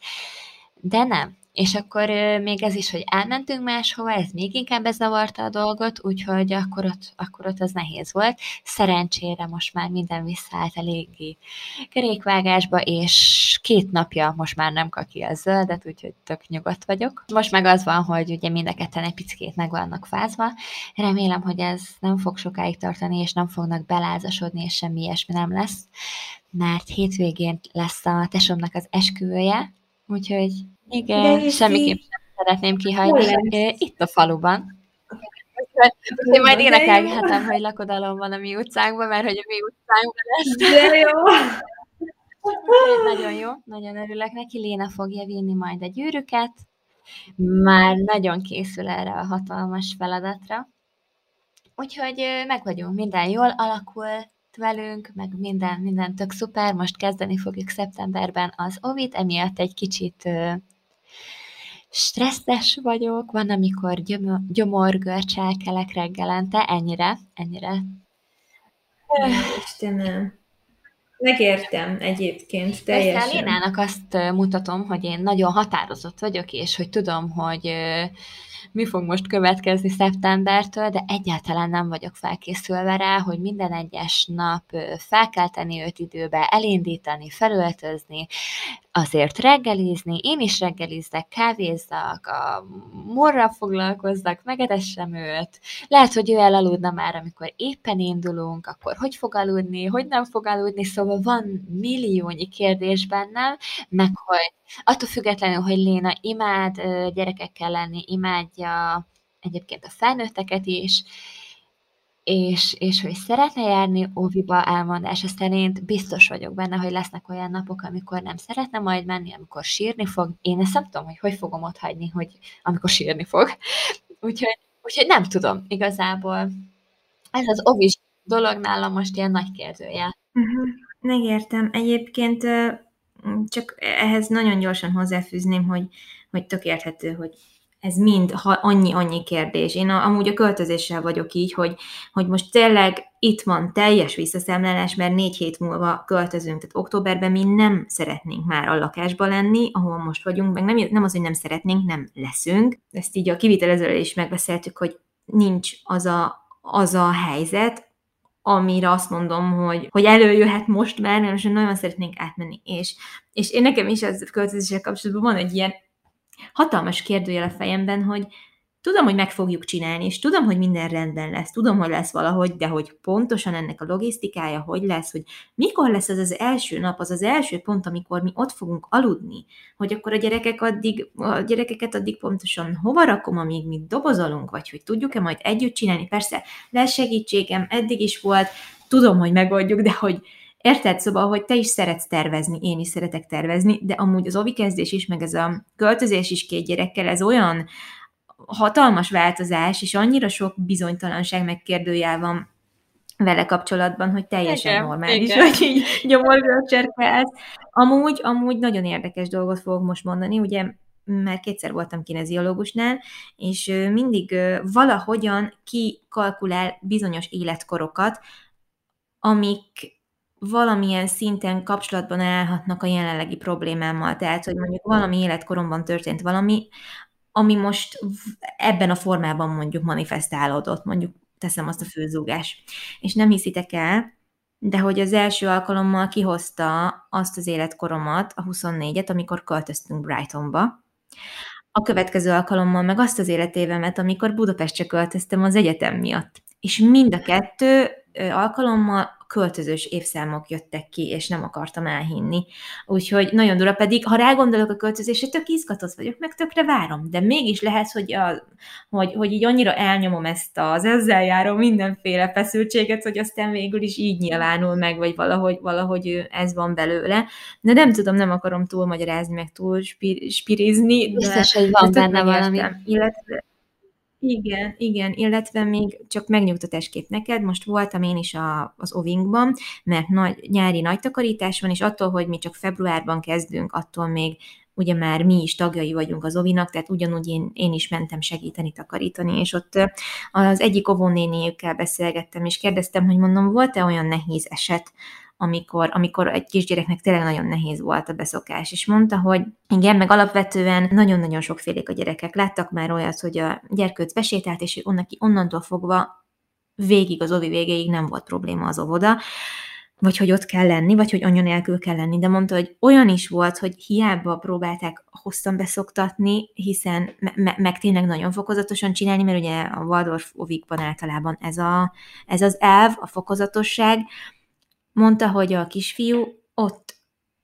de nem. És akkor még ez is, hogy elmentünk máshova, ez még inkább bezavarta a dolgot, úgyhogy akkor ott, akkor ott az nehéz volt. Szerencsére most már minden visszaállt eléggé kerékvágásba, és két napja most már nem kakilja a zöldet, úgyhogy tök nyugodt vagyok. Most meg az van, hogy ugye mind a ketten egy picikét meg vannak fázva. Remélem, hogy ez nem fog sokáig tartani, és nem fognak belázasodni, és semmi ilyesmi nem lesz, mert hétvégén lesz a tesómnak az esküvője, úgyhogy igen, semmiképp sem szeretném kihagyni. Itt a faluban. Úgyhogy majd énekelhetem, hogy lakodalom van a mi utcánkban, mert hogy a mi utcánkban lesz. De jó! Nagyon jó, nagyon örülök neki. Léna fogja vinni majd a gyűrűket. Már nagyon készül erre a hatalmas feladatra. Úgyhogy meg vagyunk, minden jól alakul velünk, meg minden, minden tök szuper, most kezdeni fogjuk szeptemberben az ovit, emiatt egy kicsit stresszes vagyok, van, amikor gyomorgörccsel kelek reggelente, ennyire, ennyire. Istenem. Megértem egyébként, teljesen. Ezt a Lénának azt mutatom, hogy én nagyon határozott vagyok, és hogy tudom, hogy mi fog most következni szeptembertől, de egyáltalán nem vagyok felkészülve rá, hogy minden egyes nap felkelteni őt időbe, elindítani, felöltözni, azért reggelizni, én is reggelizzek, kávézzak, a Morra foglalkozzak, megetessem őt, lehet, hogy ő elaludna már, amikor éppen indulunk, akkor hogy fog aludni, hogy nem fog aludni, szóval van milliónyi kérdés bennem, meg hogy attól függetlenül, hogy Léna imád gyerekekkel lenni, imádja egyébként a felnőtteket is, és, és hogy szeretne járni óviba elmondása szerint, biztos vagyok benne, hogy lesznek olyan napok, amikor nem szeretne majd menni, amikor sírni fog. Én ezt nem tudom, hogy hogy fogom ott hagyni, hogy amikor sírni fog. Úgyhogy, úgyhogy nem tudom igazából. Ez az óvis dolog nálam most ilyen nagy kérdője. Uh-huh. Megértem. Egyébként csak ehhez nagyon gyorsan hozzáfűzném, hogy, hogy tök érthető, hogy ez mind annyi-annyi kérdés. Én a, amúgy a költözéssel vagyok így, hogy, hogy most tényleg itt van teljes visszaszámlálás, mert négy hét múlva költözünk, tehát októberben mi nem szeretnénk már a lakásba lenni, ahol most vagyunk, meg nem, nem az, hogy nem szeretnénk, nem leszünk. Ezt így a kivitelezőről is megbeszéltük, hogy nincs az a, az a helyzet, amire azt mondom, hogy, hogy előjöhet most már, mert most nagyon szeretnénk átmenni. És, és én nekem is az költözéssel kapcsolatban van egy ilyen hatalmas kérdőjel a fejemben, hogy tudom, hogy meg fogjuk csinálni, és tudom, hogy minden rendben lesz, tudom, hogy lesz valahogy, de hogy pontosan ennek a logisztikája hogy lesz, hogy mikor lesz az az első nap, az az első pont, amikor mi ott fogunk aludni, hogy akkor a, gyerekek addig, a gyerekeket addig pontosan hova rakom, amíg mi dobozolunk, vagy hogy tudjuk-e majd együtt csinálni. Persze, lesz segítségem, eddig is volt, tudom, hogy megoldjuk, de hogy érted, szóval, hogy te is szeretsz tervezni, én is szeretek tervezni, de amúgy az ovi kezdés is, meg ez a költözés is két gyerekkel, ez olyan hatalmas változás, és annyira sok bizonytalanság megkérdőjel van vele kapcsolatban, hogy teljesen igen, normális, igen. Hogy így gyomorgörcserkelsz. Amúgy, amúgy nagyon érdekes dolgot fogok most mondani, ugye már kétszer voltam kineziológusnál, és mindig valahogyan kikalkulál bizonyos életkorokat, amik valamilyen szinten kapcsolatban állhatnak a jelenlegi problémámmal. Tehát, hogy mondjuk valami életkoromban történt valami, ami most ebben a formában mondjuk manifestálódott, mondjuk teszem azt a főzúgás. És nem hiszitek el, de hogy az első alkalommal kihozta azt az életkoromat, a huszonnégyet, amikor költöztünk Brightonba. A következő alkalommal meg azt az életévemet, amikor Budapestre költöztem az egyetem miatt. És mind a kettő alkalommal költözős évszámok jöttek ki, és nem akartam elhinni. Úgyhogy nagyon durva, pedig ha rágondolok a költözésre, tök izgatott vagyok, meg tökre várom, de mégis lehet, hogy, a, hogy, hogy így annyira elnyomom ezt az ezzel járó mindenféle feszültséget, hogy aztán végül is így nyilvánul meg, vagy valahogy, valahogy ez van belőle. De nem tudom, nem akarom túlmagyarázni, meg túl spir- spirizni. De biztos, hogy van benne valami. Illetve Igen, igen, illetve még csak megnyugtatásképp neked, most voltam én is a, az ovinkban, mert nagy, nyári nagy takarítás van, és attól, hogy mi csak februárban kezdünk, attól még ugye már mi is tagjai vagyunk az Ovinak, tehát ugyanúgy én, én is mentem segíteni, takarítani, és ott az egyik óvónéniükkel beszélgettem, és kérdeztem, hogy mondom, volt-e olyan nehéz eset, amikor, amikor egy kisgyereknek tényleg nagyon nehéz volt a beszokás, és mondta, hogy igen, meg alapvetően nagyon-nagyon sokfélék a gyerekek. Láttak már olyat, hogy a gyerkőc besétált, és onnantól fogva végig az ovi végéig nem volt probléma az óvoda, vagy hogy ott kell lenni, vagy hogy anya nélkül kell lenni, de mondta, hogy olyan is volt, hogy hiába próbálták hosszan beszoktatni, hiszen me- meg tényleg nagyon fokozatosan csinálni, mert ugye a Waldorf ovikban általában ez, a, ez az elv, a fokozatosság. Mondta, hogy a kisfiú ott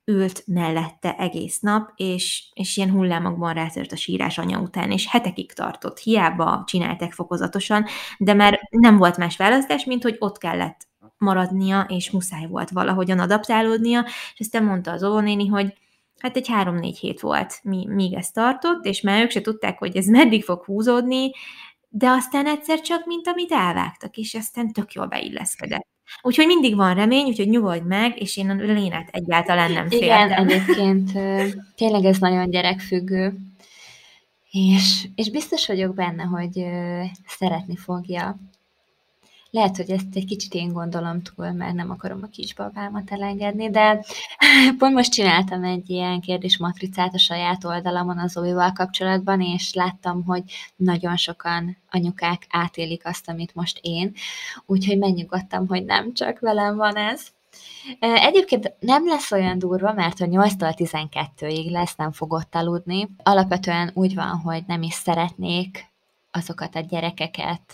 ült mellette egész nap, és, és ilyen hullámokban rátört a sírás anya után, és hetekig tartott, hiába csinálták fokozatosan, de már nem volt más választás, mint hogy ott kellett maradnia, és muszáj volt valahogyan adaptálódnia, és aztán mondta az óvónéni, hogy hát egy három-négy hét volt, míg ez tartott, és már ők se tudták, hogy ez meddig fog húzódni, de aztán egyszer csak, mint amit elvágtak, és aztán tök jól beilleszkedett. Úgyhogy mindig van remény, úgyhogy nyugodj meg, és én a Lénát egyáltalán nem féltem. Igen, egyébként tényleg ez nagyon gyerekfüggő, és, és biztos vagyok benne, hogy szeretni fogja. Lehet, hogy ezt egy kicsit én gondolom túl, mert nem akarom a kisbabámat elengedni, de pont most csináltam egy ilyen kérdésmatricát a saját oldalamon az ovival kapcsolatban, és láttam, hogy nagyon sokan anyukák átélik azt, amit most én, úgyhogy megnyugodtam, hogy nem csak velem van ez. Egyébként nem lesz olyan durva, mert a nyolctól tizenkettőig lesz, nem fog ott aludni. Alapvetően úgy van, hogy nem is szeretnék azokat a gyerekeket,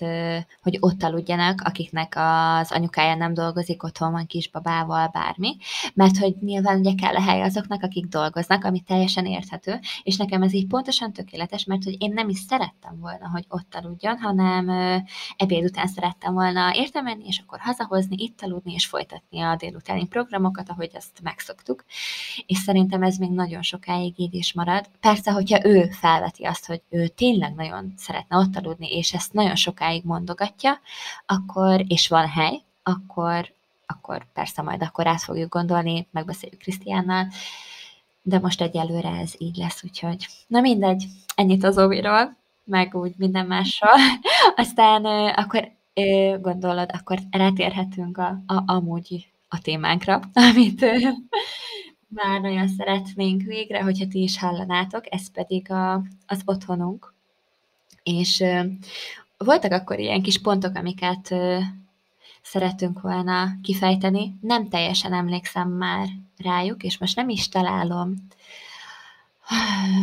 hogy ott aludjanak, akiknek az anyukája nem dolgozik, otthon van kisbabával, bármi, mert hogy nyilván ugye kell a hely azoknak, akik dolgoznak, ami teljesen érthető, és nekem ez így pontosan tökéletes, mert hogy én nem is szerettem volna, hogy ott aludjon, hanem ebéd után szerettem volna értemenni, és akkor hazahozni, itt aludni, és folytatni a délutáni programokat, ahogy azt megszoktuk, és szerintem ez még nagyon sokáig így is marad. Persze, hogyha ő felveti azt, hogy ő tényleg nagyon szeretne ott aludni, és ezt nagyon sokáig mondogatja, akkor, és van hely, akkor, akkor persze majd akkor át fogjuk gondolni, megbeszéljük Krisztiánnal, de most egyelőre ez így lesz, úgyhogy na mindegy, ennyit az oviról, meg úgy minden másról, aztán akkor gondolod, akkor rátérhetünk a, a, amúgy a témánkra, amit már nagyon szeretnénk végre, hogyha ti is hallanátok, ez pedig a, az otthonunk. És ö, voltak akkor ilyen kis pontok, amiket ö, szeretünk volna kifejteni. Nem teljesen emlékszem már rájuk, és most nem is találom,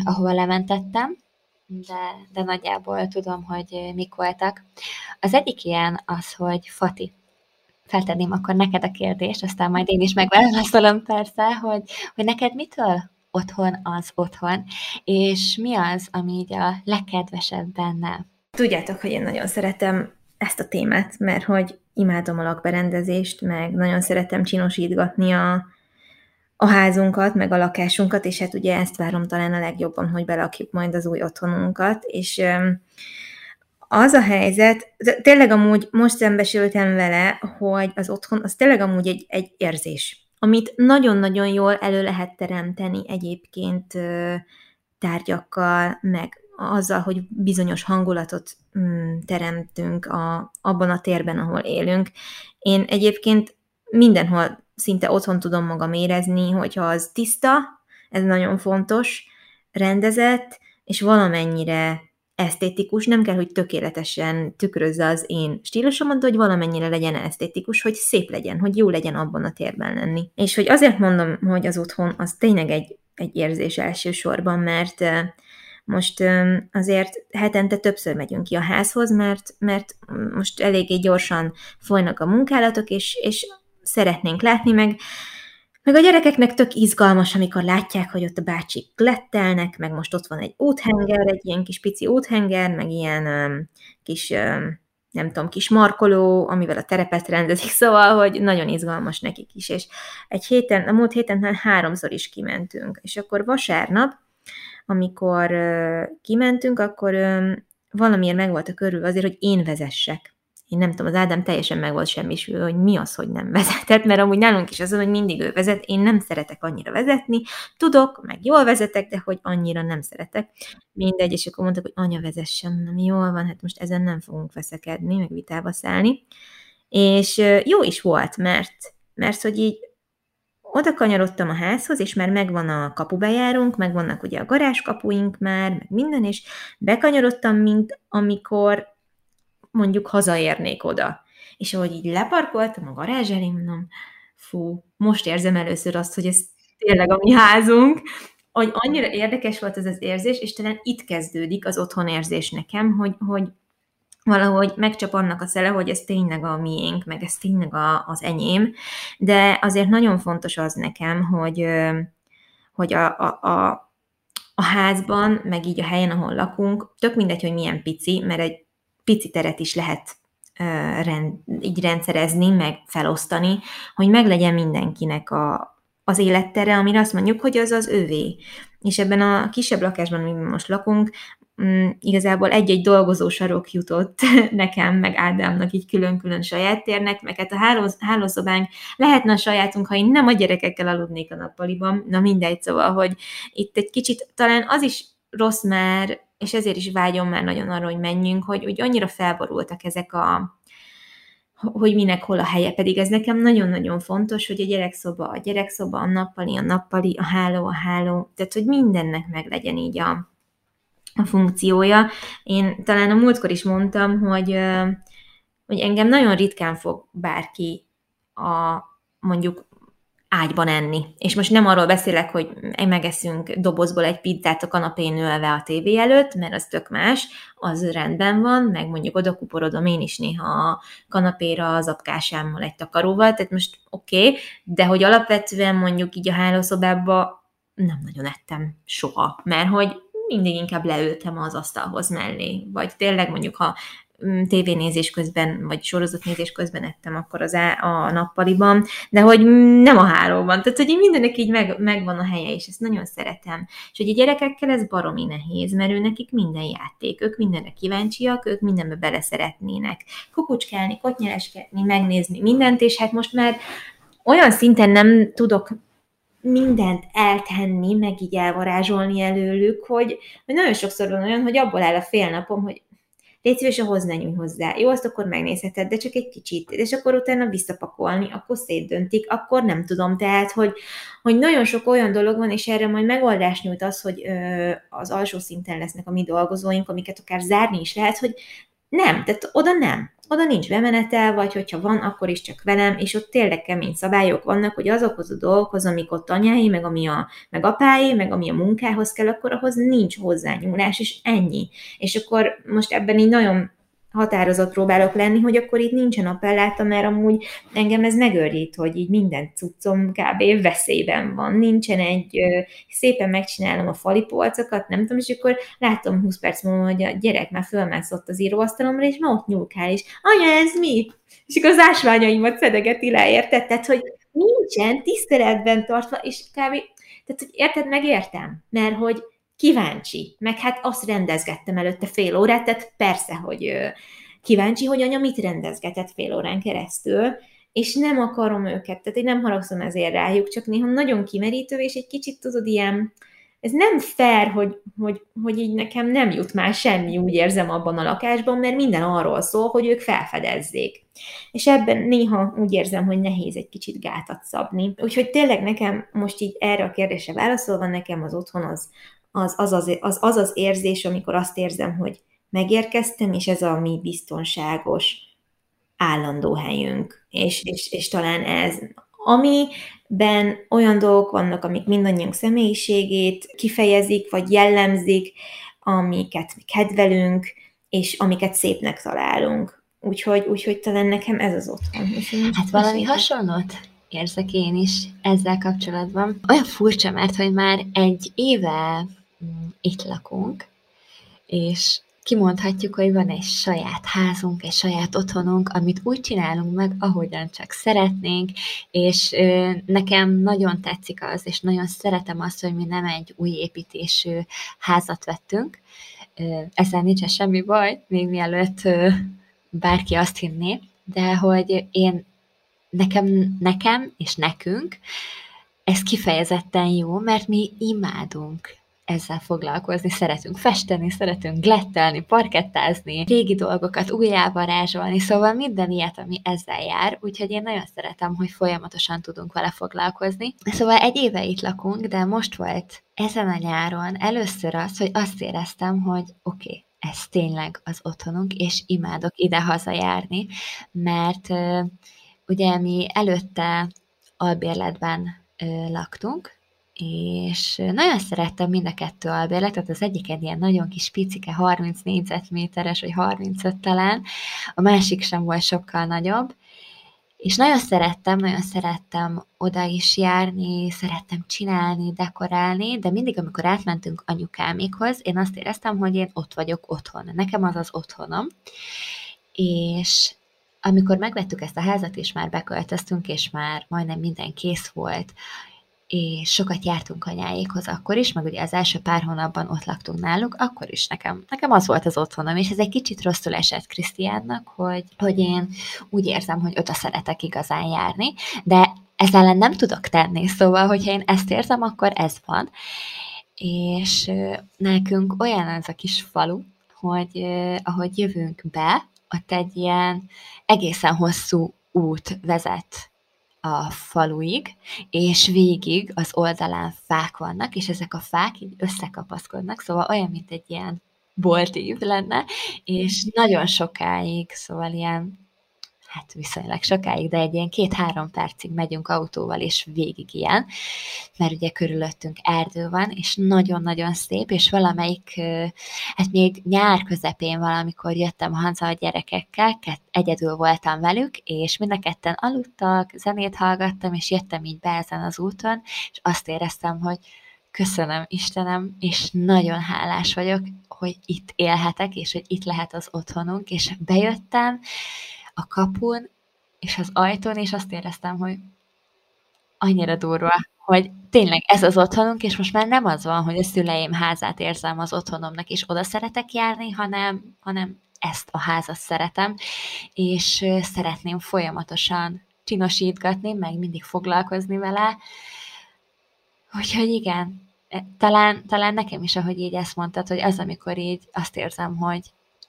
ahova lementettem, de, de nagyjából tudom, hogy mik voltak. Az egyik ilyen az, hogy Fati, feltenném akkor neked a kérdést, aztán majd én is megválaszolom persze, hogy, hogy neked mitől otthon az otthon, és mi az, ami így a legkedvesebb benne? Tudjátok, hogy én nagyon szeretem ezt a témát, mert hogy imádom a lakberendezést, meg nagyon szeretem csinosítgatni a, a házunkat, meg a lakásunkat, és hát ugye ezt várom talán a legjobban, hogy belakjuk majd az új otthonunkat, és az a helyzet, tényleg amúgy most szembesültem vele, hogy az otthon, az tényleg amúgy egy, egy érzés, amit nagyon-nagyon jól elő lehet teremteni egyébként tárgyakkal, meg azzal, hogy bizonyos hangulatot teremtünk a, abban a térben, ahol élünk. Én egyébként mindenhol szinte otthon tudom magam érezni, hogyha az tiszta, ez nagyon fontos, rendezett, és valamennyire esztétikus, nem kell, hogy tökéletesen tükrözze az én stílusomat, de hogy valamennyire legyen esztétikus, hogy szép legyen, hogy jó legyen abban a térben lenni. És hogy azért mondom, hogy az otthon az tényleg egy, egy érzés elsősorban, mert most azért hetente többször megyünk ki a házhoz, mert, mert most eléggé gyorsan folynak a munkálatok, és, és szeretnénk látni, meg Meg a gyerekeknek tök izgalmas, amikor látják, hogy ott a bácsik glettelnek, meg most ott van egy óthenger, egy ilyen kis pici óthenger, meg ilyen um, kis, um, nem tudom, kis markoló, amivel a terepet rendezik, szóval, hogy nagyon izgalmas nekik is. És egy héten, a múlt héten háromszor is kimentünk. És akkor vasárnap, amikor uh, kimentünk, akkor um, valamiért meg volt a körül azért, hogy én vezessek. én nem tudom, az Ádám teljesen meg volt semmisülve, hogy mi az, hogy nem vezetett, mert amúgy nálunk is az, hogy mindig ő vezet, én nem szeretek annyira vezetni, tudok, meg jól vezetek, de hogy annyira nem szeretek. Mindegy, és akkor mondtak, hogy anya vezessen, nem jól van, hát most ezen nem fogunk veszekedni, meg vitába szállni. És jó is volt, mert, mert hogy így oda kanyarodtam a házhoz, és már megvan a kapubejárunk, megvannak ugye a garázskapuink már, meg minden, és bekanyarodtam, mint amikor mondjuk hazaérnék oda. És ahogy így leparkoltam a garázs elé, mondom, fú, most érzem először azt, hogy ez tényleg a mi házunk, hogy annyira érdekes volt ez az érzés, és talán itt kezdődik az otthonérzés nekem, hogy, hogy valahogy megcsap annak a szele, hogy ez tényleg a miénk, meg ez tényleg a, az enyém, de azért nagyon fontos az nekem, hogy, hogy a, a, a, a házban, meg így a helyen, ahol lakunk, tök mindegy, hogy milyen pici, mert egy pici teret is lehet uh, rend, így rendszerezni, meg felosztani, hogy meglegyen mindenkinek a, az élettere, amire azt mondjuk, hogy az az övé. És ebben a kisebb lakásban, amiben most lakunk, um, igazából egy-egy dolgozó sarok jutott nekem, meg Ádámnak így külön-külön saját térnek, meg hát a hálóz, hálószobánk lehetne a sajátunk, ha én nem a gyerekekkel aludnék a nappaliban, na mindegy, szóval, hogy itt egy kicsit talán az is rossz már, és ezért is vágyom már nagyon arra, hogy menjünk, hogy úgy annyira felborultak ezek a, hogy minek hol a helye, pedig ez nekem nagyon-nagyon fontos, hogy a gyerekszoba a gyerekszoba, a nappali a nappali, a háló a háló, tehát hogy mindennek meglegyen így a, a funkciója. Én talán a múltkor is mondtam, hogy, hogy engem nagyon ritkán fog bárki a mondjuk ágyban enni. És most nem arról beszélek, hogy megeszünk dobozból egy pizzát a kanapén ülve a tévé előtt, mert az tök más, az rendben van, meg mondjuk oda kuporodom én is néha a kanapéra az apkásámmal egy takaróval, tehát most oké, okay, de hogy alapvetően mondjuk így a hálószobában nem nagyon ettem soha, mert hogy mindig inkább leültem az asztalhoz mellé, vagy tényleg mondjuk, ha tévénézés közben, vagy sorozatnézés közben ettem akkor az á, a nappaliban, de hogy nem a hálóban. Tehát, hogy mindennek így meg, megvan a helye, és ezt nagyon szeretem. És hogy a gyerekekkel ez baromi nehéz, mert ő nekik minden játék, ők mindenre kíváncsiak, ők mindenbe beleszeretnének. Kukucskálni, kotnyereskedni, megnézni mindent, és hát most már olyan szinten nem tudok mindent eltenni, meg így elvarázsolni előlük, hogy, hogy nagyon sokszor van olyan, hogy abból áll a fél napom, hogy légy szíves, ahhoz ne nyújj hozzá. Jó, azt akkor megnézheted, de csak egy kicsit. És akkor utána visszapakolni, akkor szétdöntik, akkor nem tudom. Tehát, hogy, hogy nagyon sok olyan dolog van, és erre majd megoldás nyújt az, hogy ö, az alsó szinten lesznek a mi dolgozóink, amiket akár zárni is lehet, hogy nem, tehát oda nem. Oda nincs bemenetel, vagy hogyha van, akkor is csak velem, és ott tényleg kemény szabályok vannak, hogy azokhoz a dolgokhoz, amik ott anyáé, meg, ami a, meg apáé, meg ami a munkához kell, akkor ahhoz nincs hozzányúlás, és ennyi. És akkor most ebben így nagyon határozott próbálok lenni, hogy akkor itt nincsen appelláta, mert amúgy engem ez megőrít, hogy így minden cuccom kb. Veszélyben van. Nincsen egy, szépen megcsinálom a fali polcokat, nem tudom, és akkor látom húsz perc múlva, hogy a gyerek már fölmászott az íróasztalomra, és ma ott nyúlkál, és anya, ez mi? És akkor az ásványaimat szedegeti le, érted? Tehát, hogy nincsen tiszteletben tartva, és kb. Tehát, hogy érted, megértem, mert hogy kíváncsi, meg hát azt rendezgettem előtte fél órát, tehát persze, hogy kíváncsi, hogy anya mit rendezgetett fél órán keresztül, és nem akarom őket, tehát én nem haragszom ezért rájuk, csak néha nagyon kimerítő, és egy kicsit tudod ilyen, ez nem fair, hogy, hogy, hogy így nekem nem jut már semmi, úgy érzem abban a lakásban, mert minden arról szól, hogy ők felfedezzék. És ebben néha úgy érzem, hogy nehéz egy kicsit gátat szabni. Úgyhogy tényleg nekem most így erre a kérdésre válaszolva, nekem az otthon az, Az az az, az az az érzés, amikor azt érzem, hogy megérkeztem, és ez a mi biztonságos állandó helyünk. És, és, és talán ez, amiben olyan dolgok vannak, amik mindannyiunk személyiségét kifejezik, vagy jellemzik, amiket mi kedvelünk, és amiket szépnek találunk. Úgyhogy, úgyhogy talán nekem ez az otthon. Hát valami hasonlót érzek én is ezzel kapcsolatban. Olyan furcsa, mert hogy már egy éve itt lakunk, és kimondhatjuk, hogy van egy saját házunk, egy saját otthonunk, amit úgy csinálunk meg, ahogyan csak szeretnénk, és ö, nekem nagyon tetszik az, és nagyon szeretem azt, hogy mi nem egy új építésű házat vettünk. Ö, ezzel nincsen semmi baj, még mielőtt ö, bárki azt hinné, de hogy én nekem, nekem és nekünk ez kifejezetten jó, mert mi imádunk ezzel foglalkozni, szeretünk festeni, szeretünk glettelni, parkettázni, régi dolgokat újjávarázsolni, szóval minden ilyet, ami ezzel jár, úgyhogy én nagyon szeretem, hogy folyamatosan tudunk vele foglalkozni. Szóval egy éve itt lakunk, de most volt ezen a nyáron először az, hogy azt éreztem, hogy oké, okay, ez tényleg az otthonunk, és imádok ide hazajárni, mert ugye mi előtte albérletben laktunk, és nagyon szerettem mind a kettő albérletet, az egyik egy ilyen nagyon kis picike, harminc négyzetméteres, vagy harmincöt talán, a másik sem volt sokkal nagyobb, és nagyon szerettem, nagyon szerettem oda is járni, szerettem csinálni, dekorálni, de mindig, amikor átmentünk anyukámékhoz, én azt éreztem, hogy én ott vagyok otthon, nekem az az otthonom, és amikor megvettük ezt a házat, és már beköltöztünk, és már majdnem minden kész volt, és sokat jártunk anyáékhoz akkor is, meg ugye az első pár hónapban ott laktunk náluk, akkor is nekem, nekem az volt az otthonom, és ez egy kicsit rosszul esett Krisztiánnak, hogy, hogy én úgy érzem, hogy oda szeretek igazán járni, de ezzel ellen nem tudok tenni, szóval, hogyha én ezt érzem, akkor ez van. És nekünk olyan az a kis falu, hogy ahogy jövünk be, ott egy ilyen egészen hosszú út vezet a faluig, és végig az oldalán fák vannak, és ezek a fák így összekapaszkodnak, szóval olyan, mint egy ilyen boltív lenne, és nagyon sokáig, szóval ilyen, hát viszonylag sokáig, de egy ilyen két-három percig megyünk autóval, és végig ilyen, mert ugye körülöttünk erdő van, és nagyon-nagyon szép, és valamelyik, hát még nyár közepén valamikor jöttem haza a gyerekekkel, egyedül voltam velük, és mind a ketten aludtak, zenét hallgattam, és jöttem így be ezen az úton, és azt éreztem, hogy köszönöm Istenem, és nagyon hálás vagyok, hogy itt élhetek, és hogy itt lehet az otthonunk, és bejöttem a kapun, és az ajtón, és azt éreztem, hogy annyira durva, hogy tényleg ez az otthonunk, és most már nem az van, hogy a szüleim házát érzem az otthonomnak, és oda szeretek járni, hanem, hanem ezt a házat szeretem, és szeretném folyamatosan csinosítgatni, meg mindig foglalkozni vele. Úgyhogy igen, talán, talán nekem is, ahogy így ezt mondtad, hogy az, amikor így azt érzem, hogy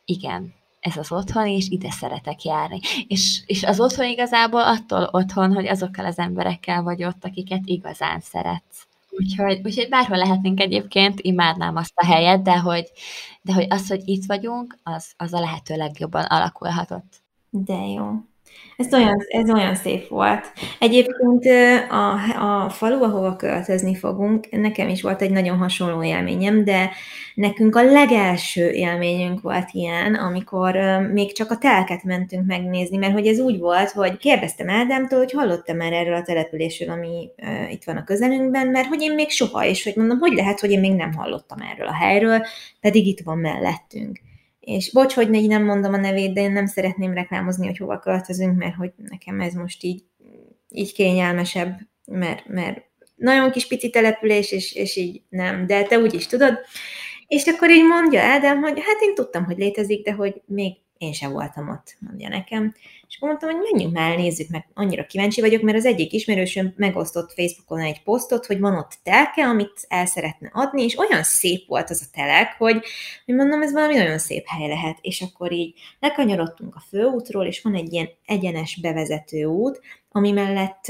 igen, ez az otthon, és ide szeretek járni. És, és az otthon igazából attól otthon, hogy azokkal az emberekkel vagy ott, akiket igazán szeretsz. Úgyhogy, úgyhogy bárhol lehetnénk egyébként, imádnám azt a helyet, de hogy, de hogy az, hogy itt vagyunk, az, az a lehető legjobban alakulhatott. De jó. Ez olyan, ez olyan szép volt. Egyébként a, a falu, ahova költözni fogunk, nekem is volt egy nagyon hasonló élményem, de nekünk a legelső élményünk volt ilyen, amikor még csak a telket mentünk megnézni, mert hogy ez úgy volt, hogy kérdeztem Ádámtól, hogy hallottam már erről a településről, ami itt van a közelünkben, mert hogy én még soha, és hogy mondom, hogy lehet, hogy én még nem hallottam erről a helyről, pedig itt van mellettünk. És bocs, hogy így nem mondom a nevét, de én nem szeretném reklámozni, hogy hova költözünk, mert hogy nekem ez most így, így kényelmesebb, mert, mert nagyon kis pici település, és, és így nem, de te úgy is tudod. És akkor így mondja Ádám, hogy hát én tudtam, hogy létezik, de hogy még én sem voltam ott, mondja nekem. És akkor mondtam, hogy menjünk már, nézzük meg, annyira kíváncsi vagyok, mert az egyik ismerősöm megosztott Facebookon egy posztot, hogy van ott telke, amit el szeretne adni, és olyan szép volt az a telek, hogy, hogy mondom, ez valami nagyon szép hely lehet. És akkor így lekanyarodtunk a főútról, és van egy ilyen egyenes bevezető út, ami mellett,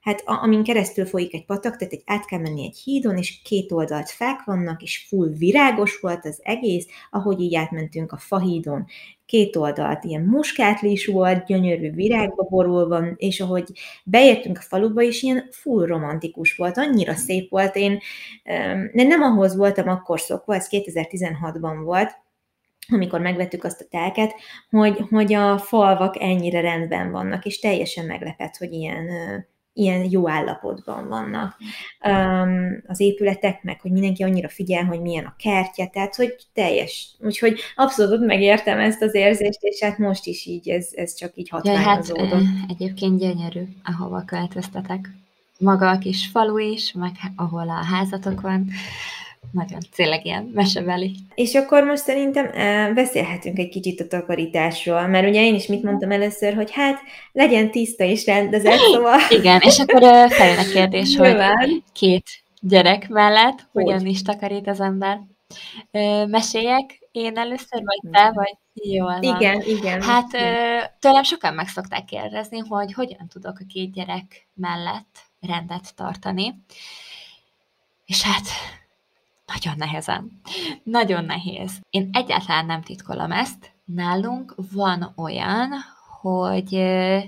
hát amin keresztül folyik egy patak, tehát egy, át kell menni egy hídon, és két oldalt fák vannak, és full virágos volt az egész, ahogy így átmentünk a fahídon. Két oldalt ilyen muskátlis volt, gyönyörű virágba borulva, és ahogy beértünk a faluba is, ilyen full romantikus volt, annyira szép volt. Én de nem ahhoz voltam akkor szokva, ez kétezer-tizenhatban volt, amikor megvettük azt a telket, hogy, hogy a falvak ennyire rendben vannak, és teljesen meglepett, hogy ilyen, ilyen jó állapotban vannak az épületek, meg hogy mindenki annyira figyel, hogy milyen a kertje, tehát hogy teljes, úgyhogy abszolút megértem ezt az érzést, és hát most is így ez, ez csak így hatványozódott. Ja, hát egyébként gyönyörű, ahova költöztetek. Maga a kis falu is, meg ahol a házatok van, Nagyon, tényleg ilyen mesebeli. És akkor most szerintem beszélhetünk egy kicsit a takarításról, mert ugye én is mit mondtam először, hogy hát legyen tiszta és rendezett, szóval... Igen, és akkor feljön a kérdés, hogy két gyerek mellett hogyan is takarít az ember. Meséljek én először, vagy te, vagy jól van. Igen, igen. Hát tőlem sokan meg szokták kérdezni, hogy hogyan tudok a két gyerek mellett rendet tartani. És hát... Nagyon nehezen. Nagyon nehéz. Én egyáltalán nem titkolom ezt. Nálunk van olyan, hogy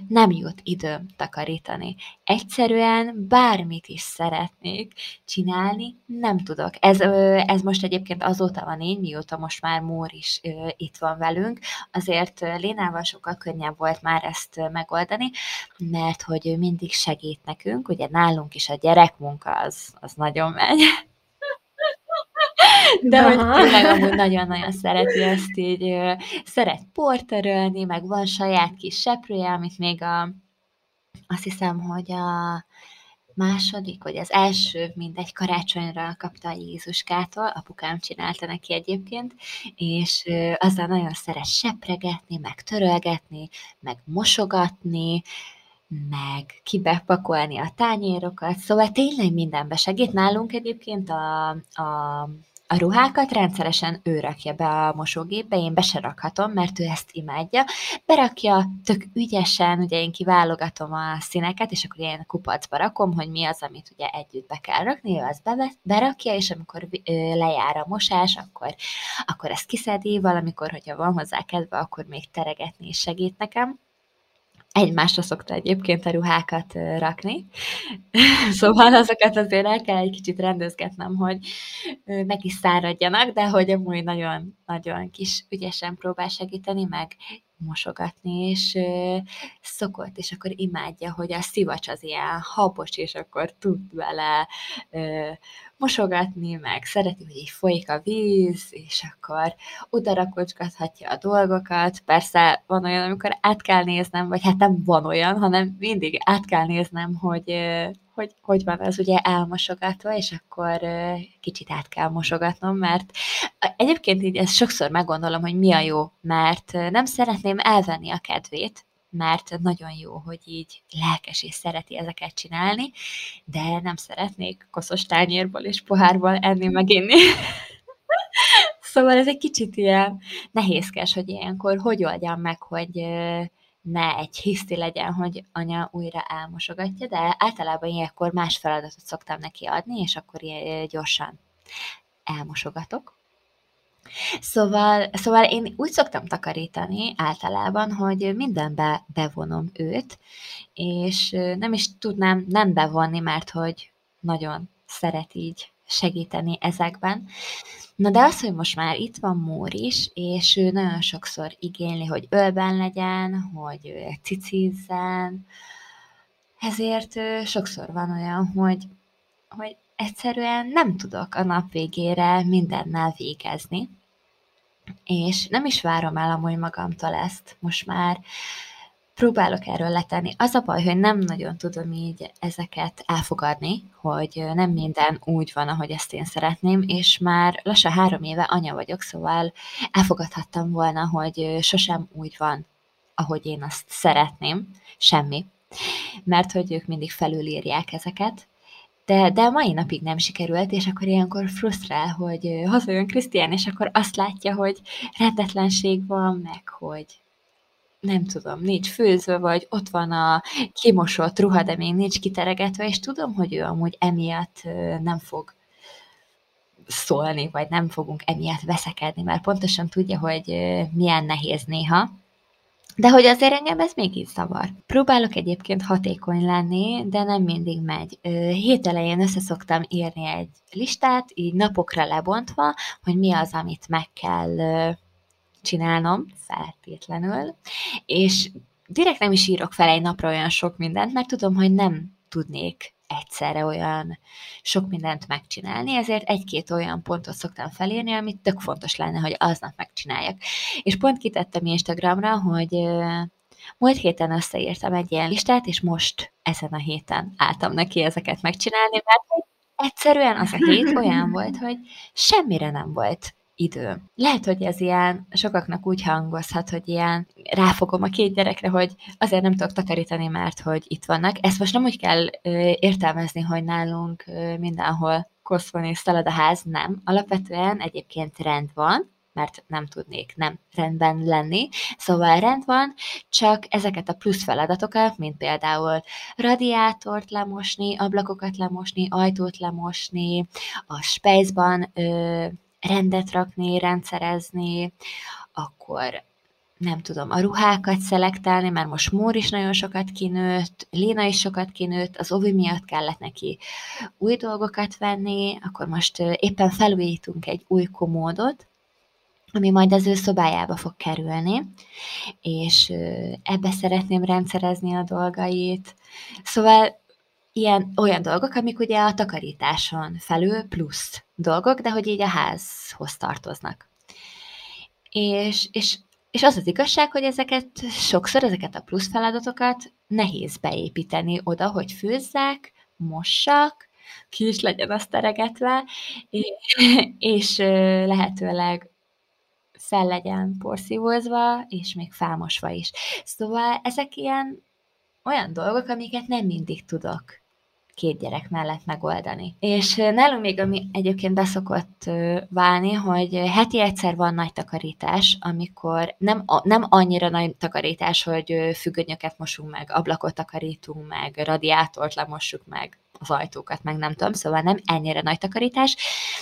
nem jut időm takarítani. Egyszerűen bármit is szeretnék csinálni, nem tudok. Ez, ez most egyébként azóta van így, mióta most már Mór is itt van velünk. Azért Lénával sokkal könnyebb volt már ezt megoldani, mert hogy ő mindig segít nekünk. Ugye nálunk is a gyerekmunka az, az nagyon megy. De hogy tényleg amúgy nagyon-nagyon szereti azt így, szeret port örölni, meg van saját kis seprője, amit még a, azt hiszem, hogy a második, vagy az első, mindegy karácsonyra kapta a Jézuskától, apukám csinálta neki egyébként, és azzal nagyon szeret sepregetni, meg törölgetni, meg mosogatni, meg kibepakolni a tányérokat, szóval tényleg mindenbe segít. Nálunk egyébként a, a A ruhákat rendszeresen ő rakja be a mosógépbe, én be se rakhatom, mert ő ezt imádja. Berakja tök ügyesen, ugye én kiválogatom a színeket, és akkor én kupacba rakom, hogy mi az, amit ugye együtt be kell rakni, ő azt berakja, és amikor lejár a mosás, akkor, akkor ezt kiszedi, valamikor, hogyha van hozzá kedve, akkor még teregetni is segít nekem. Egymásra szokta egyébként a ruhákat rakni, szóval azokat azért el kell egy kicsit rendezgetnem, hogy meg is száradjanak, de hogy amúgy nagyon-nagyon kis ügyesen próbál segíteni, meg mosogatni, és szokott, és akkor imádja, hogy a szivacs az ilyen habos, és akkor tud vele mosogatni, meg szereti, hogy így folyik a víz, és akkor odarakocsgathatja a dolgokat. Persze van olyan, amikor át kell néznem, vagy hát nem van olyan, hanem mindig át kell néznem, hogy hogy, hogy van az ugye elmosogatva, és akkor kicsit át kell mosogatnom, mert egyébként így ezt sokszor meggondolom, hogy mi a jó, mert nem szeretném elvenni a kedvét, mert nagyon jó, hogy így lelkes és szereti ezeket csinálni, de nem szeretnék koszos tányérból és pohárból enni meg inni. Szóval ez egy kicsit ilyen nehézkes, hogy ilyenkor hogy oldjam meg, hogy ne egy hiszti legyen, hogy anya újra elmosogatja, de általában ilyenkor más feladatot szoktam neki adni, és akkor gyorsan elmosogatok. Szóval, szóval én úgy szoktam takarítani általában, hogy mindenbe bevonom őt, és nem is tudnám nem bevonni, mert hogy nagyon szeret így segíteni ezekben. Na de az, hogy most már itt van Mór is, és ő nagyon sokszor igényli, hogy ölben legyen, hogy cicizzen, ezért sokszor van olyan, hogy, hogy egyszerűen nem tudok a nap végére mindennel végezni, és nem is várom el amúgy magamtól ezt, most már próbálok erről letenni. Az a baj, hogy nem nagyon tudom így ezeket elfogadni, hogy nem minden úgy van, ahogy ezt én szeretném, és már lassan három éve anya vagyok, szóval elfogadhattam volna, hogy sosem úgy van, ahogy én azt szeretném, semmi. Mert hogy ők mindig felülírják ezeket, de, de a mai napig nem sikerült, és akkor ilyenkor frusztrál, hogy hazajön Krisztián, és akkor azt látja, hogy rendetlenség van, meg hogy nem tudom, nincs főzve, vagy ott van a kimosott ruha, de még nincs kiteregetve, és tudom, hogy ő amúgy emiatt nem fog szólni, vagy nem fogunk emiatt veszekedni, mert pontosan tudja, hogy milyen nehéz néha. De hogy azért engem ez még így zavar. Próbálok egyébként hatékony lenni, de nem mindig megy. Hét elején össze szoktam írni egy listát, így napokra lebontva, hogy mi az, amit meg kell csinálnom, feltétlenül, és direkt nem is írok fel egy napra olyan sok mindent, mert tudom, hogy nem tudnék egyszerre olyan sok mindent megcsinálni, ezért egy-két olyan pontot szoktam felírni, amit tök fontos lenne, hogy aznap megcsináljak. És pont kitettem Instagramra, hogy múlt héten összeírtam egy ilyen listát, és most ezen a héten álltam neki ezeket megcsinálni, mert egyszerűen az a hét olyan volt, hogy semmire nem volt idő. Lehet, hogy ez ilyen, sokaknak úgy hangozhat, hogy ilyen ráfogom a két gyerekre, hogy azért nem tudok takarítani, mert hogy itt vannak. Ezt most nem úgy kell ö, értelmezni, hogy nálunk ö, mindenhol kosz van és szalad a ház, nem. Alapvetően egyébként rend van, mert nem tudnék nem rendben lenni. Szóval rend van, csak ezeket a plusz feladatokat, mint például radiátort lemosni, ablakokat lemosni, ajtót lemosni, a spejzban ö, rendet rakni, rendszerezni, akkor nem tudom, a ruhákat szelektálni, mert most Mór is nagyon sokat kinőtt, Léna is sokat kinőtt, az ovi miatt kellett neki új dolgokat venni, akkor most éppen felújítunk egy új komódot, ami majd az ő szobájába fog kerülni, és ebbe szeretném rendszerezni a dolgait. Szóval ilyen olyan dolgok, amik ugye a takarításon felül plusz dolgok, de hogy így a házhoz tartoznak. És, és, és az az igazság, hogy ezeket sokszor, ezeket a plusz feladatokat nehéz beépíteni oda, hogy főzzek, mossak, ki is legyen azt teregetve, és lehetőleg fel legyen porszívózva, és még fámosva is. Szóval ezek ilyen olyan dolgok, amiket nem mindig tudok két gyerek mellett megoldani. És nálunk még, ami egyébként beszokott válni, hogy heti egyszer van nagy takarítás, amikor nem, nem annyira nagy takarítás, hogy függönyöket mosunk meg, ablakot takarítunk meg, radiátort lemossuk meg, az ajtókat meg nem tudom, szóval nem ennyire nagy takarítás,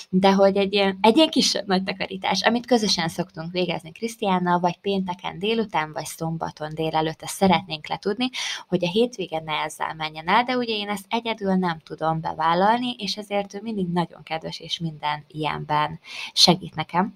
de hogy egy ilyen, egy ilyen kisebb nagy takarítás, amit közösen szoktunk végezni Krisztiánnal, vagy pénteken délután, vagy szombaton délelőtt, ezt szeretnénk letudni, hogy a hétvégen ne ezzel menjen el, de ugye én ezt egyedül nem tudom bevállalni, és ezért ő mindig nagyon kedves, és minden ilyenben segít nekem.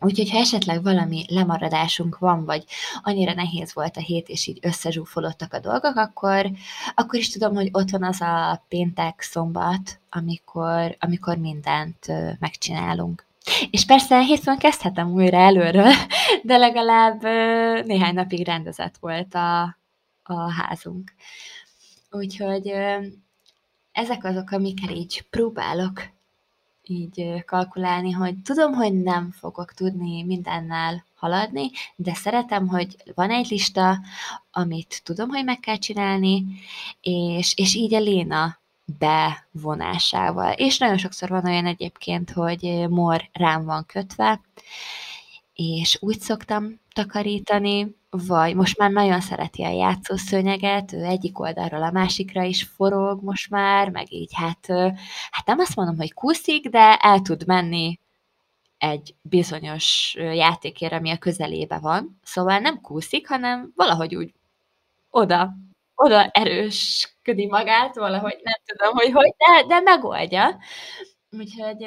Úgyhogy, ha esetleg valami lemaradásunk van, vagy annyira nehéz volt a hét, és így összezsúfolódtak a dolgok, akkor, akkor is tudom, hogy ott van az a péntek, szombat, amikor, amikor mindent megcsinálunk. És persze hétfőn kezdhetem újra előről, de legalább néhány napig rendezett volt a, a házunk. Úgyhogy ezek azok, amikkel így próbálok így kalkulálni, hogy tudom, hogy nem fogok tudni mindennel haladni, de szeretem, hogy van egy lista, amit tudom, hogy meg kell csinálni, és, és így a Léna bevonásával. És nagyon sokszor van olyan egyébként, hogy Mór rám van kötve, és úgy szoktam takarítani, vagy most már nagyon szereti a játszószőnyeget, ő egyik oldalról a másikra is forog most már, meg így hát, hát nem azt mondom, hogy kúszik, de el tud menni egy bizonyos játékért, ami a közelébe van. Szóval nem kúszik, hanem valahogy úgy oda, oda erősködi magát, valahogy nem tudom, hogy hogy, de, de megoldja. Úgyhogy...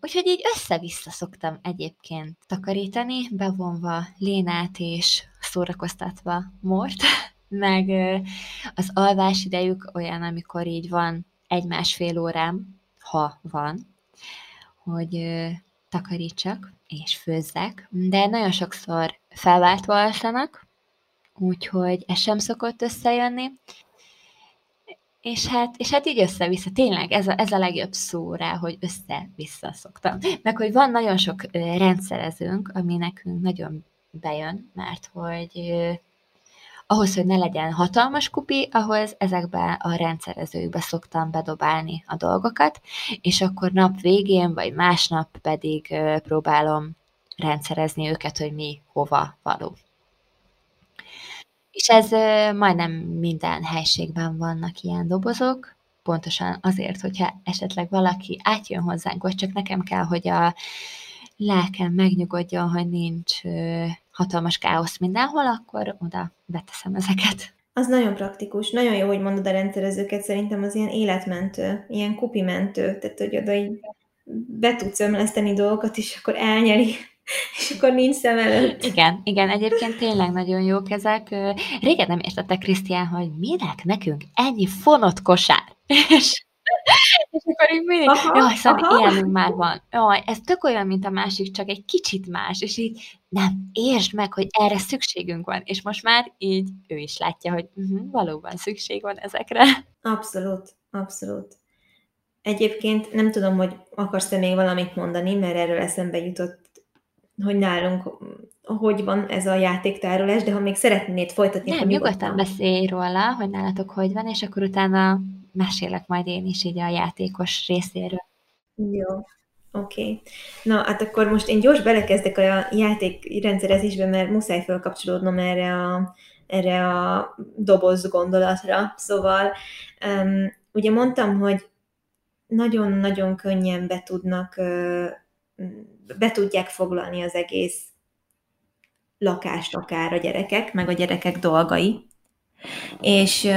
Úgyhogy így össze-vissza szoktam egyébként takarítani, bevonva Lénát és szórakoztatva Mórt, meg az alvás idejük olyan, amikor így van egy-másfél órám, ha van, hogy takarítsak és főzzek, de nagyon sokszor felváltva alszanak, úgyhogy ez sem szokott összejönni. És hát, és hát így össze-vissza, tényleg ez a, ez a legjobb szó rá, hogy össze-vissza szoktam. Meg hogy van nagyon sok rendszerezőnk, ami nekünk nagyon bejön, mert hogy ahhoz, hogy ne legyen hatalmas kupi, ahhoz ezekbe a rendszerezőkbe szoktam bedobálni a dolgokat, és akkor nap végén, vagy másnap pedig próbálom rendszerezni őket, hogy mi hova való. És ez majdnem minden helységben vannak ilyen dobozok, pontosan azért, hogyha esetleg valaki átjön hozzánk, vagy csak nekem kell, hogy a lelkem megnyugodjon, hogy nincs hatalmas káosz mindenhol, akkor oda beteszem ezeket. Az nagyon praktikus, nagyon jó, hogy mondod a rendszerezőket, szerintem az ilyen életmentő, ilyen kupimentő, tehát hogy oda így be tudsz ömleszteni dolgokat, és akkor elnyeli. És akkor nincs szem előtt. Igen, igen, egyébként tényleg nagyon jók ezek. Régen nem értette Krisztián, hogy minek nekünk ennyi fonott kosár. És, és akkor így mindig, aha, jaj, szóval ilyenünk már van. Jaj, ez tök olyan, mint a másik, csak egy kicsit más. És így nem, értsd meg, hogy erre szükségünk van. És most már így ő is látja, hogy uh-huh, valóban szükség van ezekre. Abszolút, abszolút. Egyébként nem tudom, hogy akarsz-e még valamit mondani, mert erről eszembe jutott, hogy nálunk hogy van ez a játéktárolás, de ha még szeretnéd folytatni... Nem, nyugodtan, nyugodtan beszélj róla, hogy nálatok hogy van, és akkor utána mesélek majd én is így a játékos részéről. Jó, oké. Okay. Na, hát akkor most én gyors belekezdek a játékrendszerezésbe, mert muszáj felkapcsolódnom erre a, erre a doboz gondolatra. Szóval um, ugye mondtam, hogy nagyon-nagyon könnyen be tudnak, be tudják foglalni az egész lakást akár a gyerekek, meg a gyerekek dolgai. És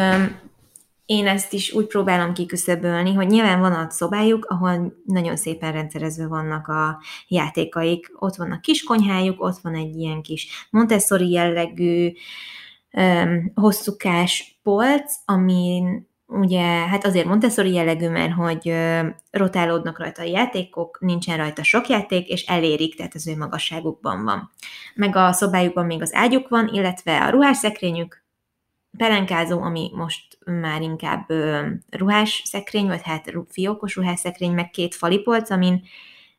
én ezt is úgy próbálom kiküszöbölni, hogy nyilván van a szobájuk, ahol nagyon szépen rendszerezve vannak a játékaik. Ott van a kis konyhájuk, ott van egy ilyen kis Montessori jellegű hosszúkás polc, amin ugye, hát azért Montessori jellegű, mert hogy rotálódnak rajta a játékok, nincsen rajta sok játék, és elérik, tehát az ő magasságukban van. Meg a szobájukban még az ágyuk van, illetve a ruhásszekrényük, pelenkázó, ami most már inkább ruhásszekrény, vagy hát fiókos ruhásszekrény, meg két falipolc, amin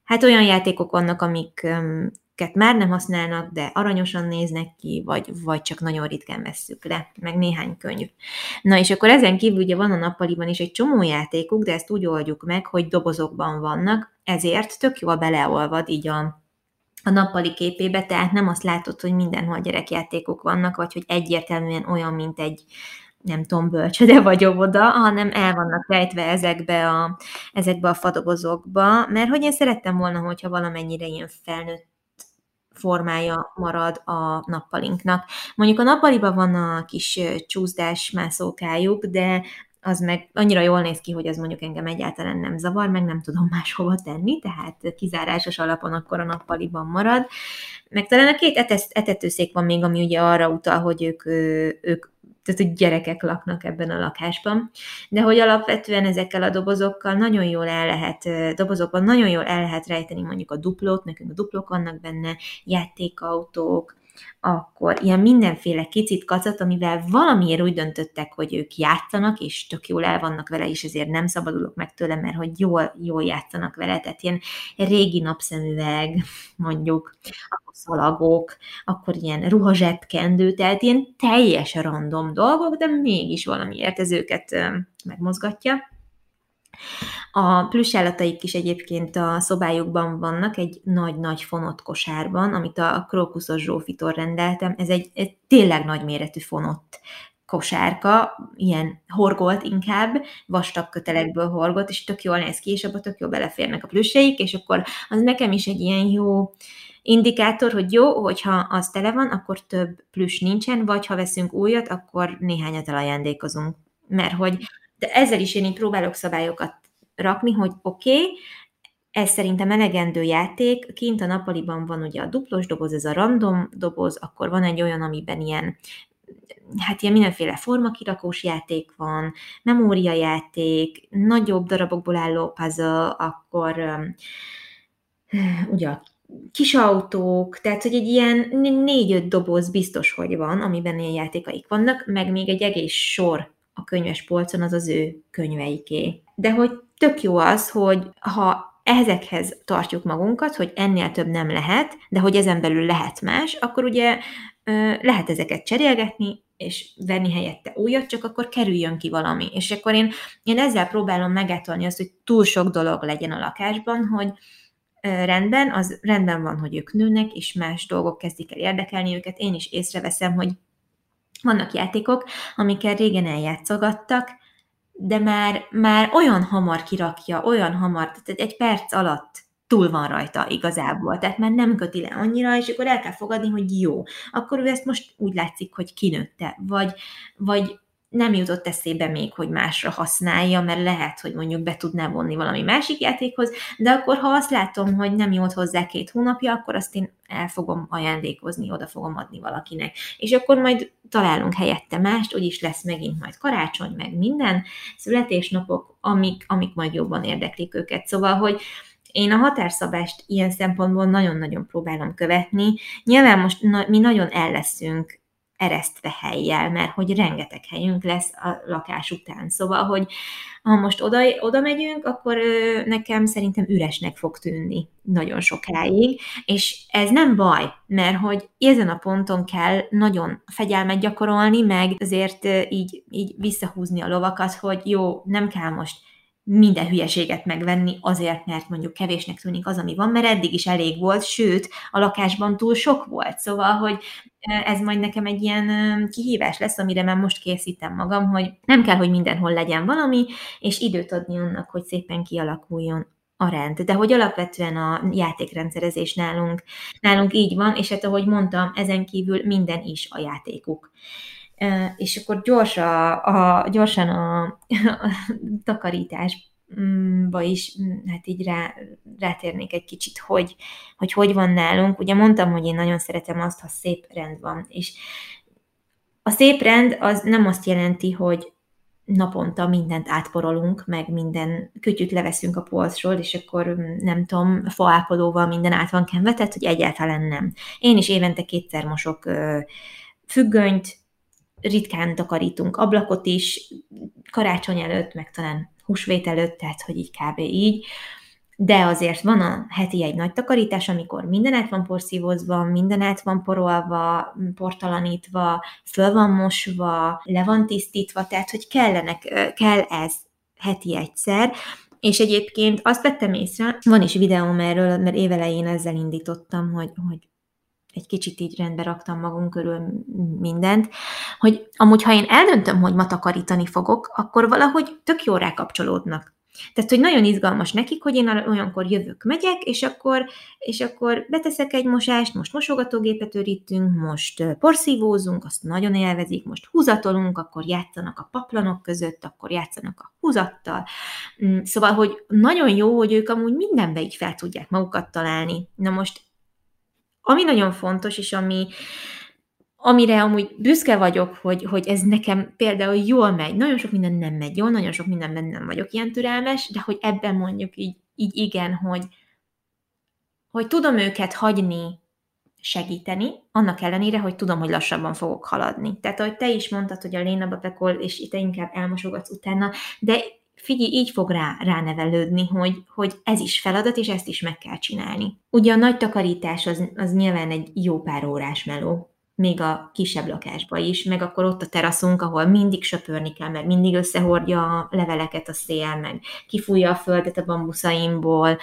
hát olyan játékok vannak, amiket már nem használnak, de aranyosan néznek ki, vagy, vagy csak nagyon ritkán vesszük le, meg néhány könyv. Na és akkor ezen kívül ugye van a nappaliban is egy csomó játékuk, de ezt úgy oldjuk meg, hogy dobozokban vannak, ezért tök jól beleolvad így a a nappali képébe, tehát nem azt látod, hogy mindenhol gyerekjátékok vannak, vagy hogy egyértelműen olyan, mint egy, nem tudom, bölcsöde vagy óvoda, hanem el vannak rejtve ezekbe a, ezekbe a fadobozokba, mert hogy én szerettem volna, hogyha valamennyire ilyen felnőtt formája marad a nappalinknak. Mondjuk a nappaliban van a kis csúszdás mászókájuk, de az meg annyira jól néz ki, hogy az mondjuk engem egyáltalán nem zavar, meg nem tudom máshova tenni, tehát kizárásos alapon akkor a nappaliban marad. Meg talán a két etetőszék van még, ami ugye arra utal, hogy ők, ők tehát hogy gyerekek laknak ebben a lakásban, de hogy alapvetően ezekkel a dobozokkal nagyon jól el lehet, dobozokban nagyon jól el lehet rejteni mondjuk a duplót, nekünk a duplók vannak benne, játékautók, akkor ilyen mindenféle kicit kacat, amivel valamiért úgy döntöttek, hogy ők játszanak, és tök jól el vannak vele, és ezért nem szabadulok meg tőle, mert hogy jól, jól játszanak vele, tehát ilyen régi napszemüveg, mondjuk, akkor szalagok, akkor ilyen ruhazsebkendő, tehát ilyen teljes random dolgok, de mégis valamiért ez őket megmozgatja. A plüssállataik is egyébként a szobájukban vannak, egy nagy-nagy fonott kosárban, amit a Krokuszos Zsófitól rendeltem. Ez egy, egy tényleg nagy méretű fonott kosárka, ilyen horgolt inkább, vastag kötelekből horgolt, és tök jól néz ki, és abba tök jól beleférnek a plüsseik, és akkor az nekem is egy ilyen jó indikátor, hogy jó, hogyha az tele van, akkor több plüss nincsen, vagy ha veszünk újat, akkor néhányat elajándékozunk. Mert hogy de ezzel is én így próbálok szabályokat rakni, hogy oké, okay, ez szerintem elegendő játék, kint a nappaliban van ugye a duplós doboz, ez a random doboz, akkor van egy olyan, amiben ilyen, hát ilyen mindenféle formakirakós játék van, memóriajáték, nagyobb darabokból álló puzzle, akkor um, ugye a kis autók, tehát hogy egy ilyen négy-öt doboz biztos, hogy van, amiben ilyen játékaik vannak, meg még egy egész sor a könyves polcon, az az ő könyveiké. De hogy tök jó az, hogy ha ezekhez tartjuk magunkat, hogy ennél több nem lehet, de hogy ezen belül lehet más, akkor ugye lehet ezeket cserélgetni, és venni helyette újat, csak akkor kerüljön ki valami. És akkor én, én ezzel próbálom megátolni azt, hogy túl sok dolog legyen a lakásban, hogy rendben, az rendben van, hogy ők nőnek, és más dolgok kezdik el érdekelni őket. Én is észreveszem, hogy vannak játékok, amikkel régen eljátszogattak, de már, már olyan hamar kirakja, olyan hamar, tehát egy perc alatt túl van rajta igazából, tehát már nem köti le annyira, és akkor el kell fogadni, hogy jó, akkor ő ezt most úgy látszik, hogy kinőtte, vagy, vagy nem jutott eszébe még, hogy másra használja, mert lehet, hogy mondjuk be tudná vonni valami másik játékhoz, de akkor ha azt látom, hogy nem jut hozzá két hónapja, akkor azt én el fogom ajándékozni, oda fogom adni valakinek. És akkor majd találunk helyette mást, úgyis lesz megint majd karácsony, meg minden, születésnapok, amik, amik majd jobban érdeklik őket. Szóval, hogy én a határszabást ilyen szempontból nagyon-nagyon próbálom követni. Nyilván most na- mi nagyon el leszünk eresztve helyjel, mert hogy rengeteg helyünk lesz a lakás után. Szóval, hogy ha most oda, oda megyünk, akkor ö, nekem szerintem üresnek fog tűnni nagyon sokáig, és ez nem baj, mert hogy ezen a ponton kell nagyon fegyelmet gyakorolni, meg azért ö, így, így visszahúzni a lovakat, hogy jó, nem kell most minden hülyeséget megvenni azért, mert mondjuk kevésnek tűnik az, ami van, mert eddig is elég volt, sőt, a lakásban túl sok volt. Szóval, hogy ez majd nekem egy ilyen kihívás lesz, amire már most készítem magam, hogy nem kell, hogy mindenhol legyen valami, és időt adni annak, hogy szépen kialakuljon a rend. De hogy alapvetően a játékrendszerezés nálunk, nálunk így van, és hát ahogy mondtam, ezen kívül minden is a játékuk. És akkor gyors a, a, gyorsan a, a takarításba is, hát így rá, rátérnék egy kicsit, hogy, hogy hogy van nálunk. Ugye mondtam, hogy én nagyon szeretem azt, ha szép rend van. És a szép rend az nem azt jelenti, hogy naponta mindent átporolunk, meg minden kütyüt leveszünk a polcról, és akkor nem tudom, faápolóval minden át van kenve, tehát hogy egyáltalán nem. Én is évente kétszer mosok függönyt, ritkán takarítunk ablakot is, karácsony előtt, meg talán húsvét előtt, tehát hogy így kb. Így. De azért van a heti egy nagy takarítás, amikor minden át van porszívózva, minden át van porolva, portalanítva, föl van mosva, le van tisztítva, tehát hogy kellenek, kell ez heti egyszer. És egyébként azt vettem észre, van is videóm erről, mert évelején ezzel indítottam, hogy, hogy egy kicsit így rendbe raktam magunk körül mindent, hogy amúgy, ha én eldöntöm, hogy ma takarítani fogok, akkor valahogy tök jól rákapcsolódnak. Tehát, hogy nagyon izgalmas nekik, hogy én olyankor jövök, megyek, és akkor, és akkor beteszek egy mosást, most mosogatógépet örítünk, most porszívózunk, azt nagyon élvezik, most húzatolunk, akkor játszanak a paplanok között, akkor játszanak a húzattal. Szóval, hogy nagyon jó, hogy ők amúgy mindenbe így fel tudják magukat találni. Na most ami nagyon fontos, és ami, amire amúgy büszke vagyok, hogy, hogy ez nekem például jól megy. Nagyon sok minden nem megy jól, nagyon sok mindenben nem vagyok ilyen türelmes, de hogy ebben mondjuk így, így igen, hogy, hogy tudom őket hagyni, segíteni, annak ellenére, hogy tudom, hogy lassabban fogok haladni. Tehát, ahogy te is mondtad, hogy a Léna bepekol, és itt inkább elmosogatsz utána, de figyelj, így fog rá, ránevelődni, hogy, hogy ez is feladat, és ezt is meg kell csinálni. Ugye a nagy takarítás az, az nyilván egy jó pár órás meló, még a kisebb lakásba is, meg akkor ott a teraszunk, ahol mindig söpörni kell, mert mindig összehordja a leveleket a szél, meg kifújja a földet a bambuszaimból,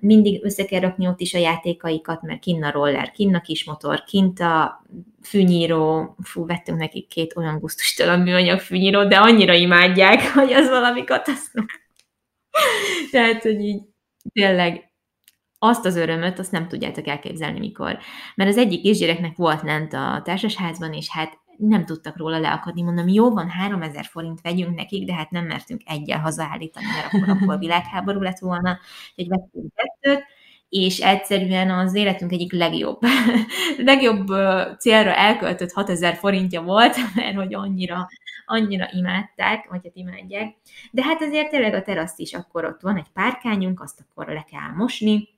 mindig össze kell rakni ott is a játékaikat, mert kinn a roller, kinn a kismotor, kint a fűnyíró, fú, vettünk nekik két olyan gusztustalan műanyag fűnyírót, de annyira imádják, hogy az valami katasztrófa. Tehát, hogy így tényleg azt az örömöt, azt nem tudjátok elképzelni mikor. Mert az egyik kisgyereknek volt lent a társasházban, és hát nem tudtak róla leakadni. Mondom, jó van, háromezer forint vegyünk nekik, de hát nem mertünk egyel hazaállítani, mert akkor, akkor világháború lett volna, hogy vettünk kettőt, és egyszerűen az életünk egyik legjobb, legjobb célra elköltött hatezer forintja volt, mert hogy annyira, annyira imádták, vagy hát imádják. De hát azért tényleg a teraszt is akkor ott van, egy párkányunk, azt akkor le kell mosni,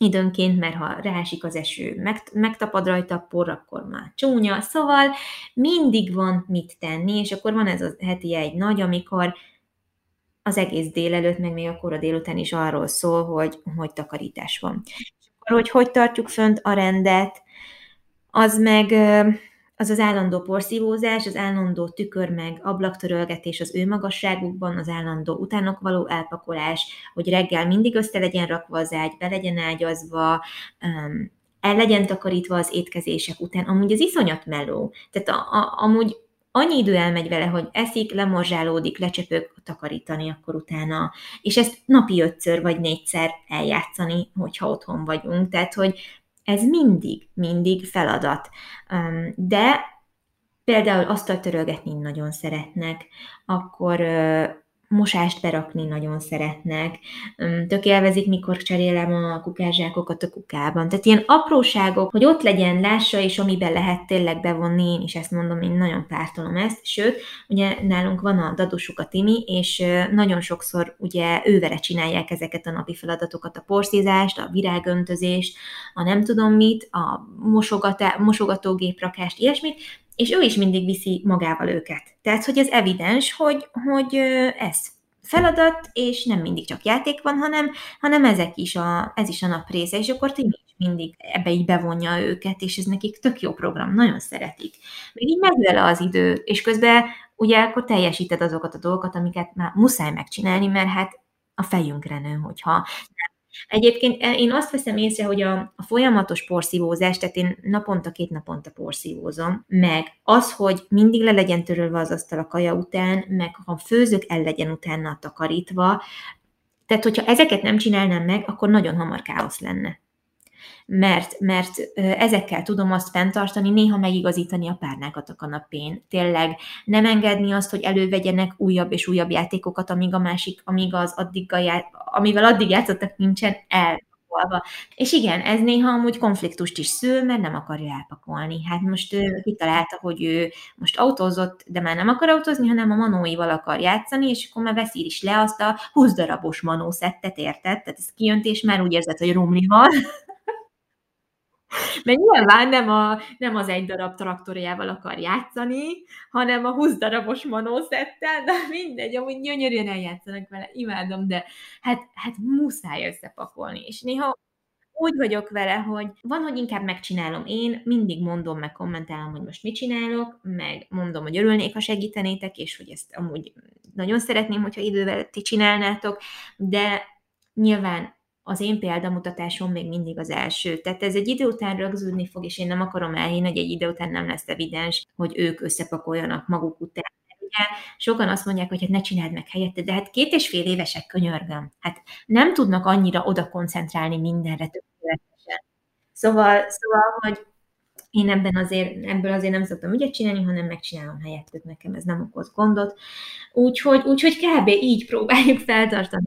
időnként, mert ha ráesik az eső, megtapad rajta a por, akkor már csúnya, szóval mindig van mit tenni, és akkor van ez a heti egy nagy, amikor az egész délelőtt, meg még a kora délután is arról szól, hogy, hogy takarítás van. És akkor, hogy hogy tartjuk fönt a rendet, az meg az az állandó porszívózás, az állandó tükör meg ablaktörölgetés az ő magasságukban, az állandó utánok való elpakolás, hogy reggel mindig össze legyen rakva az ágy, be legyen ágyazva, el legyen takarítva az étkezések után. Amúgy az iszonyat meló. Tehát a, a, amúgy annyi idő elmegy vele, hogy eszik, lemorzsálódik, lecsöpök, takarítani akkor utána. És ezt napi ötször vagy négyszer eljátszani, hogyha otthon vagyunk. Tehát, hogy ez mindig, mindig feladat. De például asztalt törölgetni nagyon szeretnek, akkor mosást berakni nagyon szeretnek, tök élvezik, mikor cserélem a kukászsákokat a kukában. Tehát ilyen apróságok, hogy ott legyen, lássa, és amiben lehet tényleg bevonni, én is ezt mondom, én nagyon pártolom ezt, sőt, ugye nálunk van a dadusuk, a Timi, és nagyon sokszor ugye ővele csinálják ezeket a napi feladatokat, a porszízást, a virágöntözést, a nem tudom mit, a mosogatá- mosogatógéprakást, ilyesmit, és ő is mindig viszi magával őket. Tehát, hogy ez evidens, hogy, hogy ez feladat, és nem mindig csak játék van, hanem, hanem ezek is a, ez is a nap része, és akkor Timi is mindig ebbe így bevonja őket, és ez nekik tök jó program, nagyon szeretik. Még így megy vele az idő, és közben ugye akkor teljesíted azokat a dolgokat, amiket már muszáj megcsinálni, mert hát a fejünkre nő, hogyha... Egyébként én azt veszem észre, hogy a, a folyamatos porszívózás, tehát én naponta, két naponta porszívózom, meg az, hogy mindig le legyen törölve az asztal a kaja után, meg ha főzök, el legyen utána takarítva. Tehát, hogyha ezeket nem csinálnám meg, akkor nagyon hamar káosz lenne. Mert, mert ezekkel tudom azt fenntartani, néha megigazítani a párnákat a kanapén. Tényleg nem engedni azt, hogy elővegyenek újabb és újabb játékokat, amíg a másik, amíg az addig a já... amivel addig játszottak, nincsen elpakolva. És igen, ez néha amúgy konfliktust is szül, mert nem akarja elpakolni. Hát most ő kitalálta, hogy ő most autózott, de már nem akar autózni, hanem a manóival akar játszani, és akkor már veszír is le azt a húsz darabos manószettet, érted? Tehát ez kijönt, és már úgy érzed, hogy romli van. Mert nyilván nem, a, nem az egy darab traktorjával akar játszani, hanem a húsz darabos manószettel, de mindegy, amúgy gyönyörűen eljátszanak vele, imádom, de hát, hát muszáj összepakolni. És néha úgy vagyok vele, hogy van, hogy inkább megcsinálom én, mindig mondom, meg kommentálom, hogy most mit csinálok, meg mondom, hogy örülnék, ha segítenétek, és hogy ezt amúgy nagyon szeretném, hogyha idővel ti csinálnátok, de nyilván az én példamutatásom még mindig az első. Tehát ez egy idő után rögzülni fog, és én nem akarom elhinni, hogy egy idő után nem lesz evidens, hogy ők összepakoljanak maguk után. Ugye sokan azt mondják, hogy hát ne csináld meg helyette, de hát két és fél évesek, könyörgöm. Hát nem tudnak annyira oda koncentrálni mindenre tökéletesen. Szóval, szóval hogy én ebben azért, ebből azért nem szoktam ügyet csinálni, hanem megcsinálom helyettük, nekem ez nem okoz gondot. Úgyhogy, úgyhogy kb. Így próbáljuk feltartani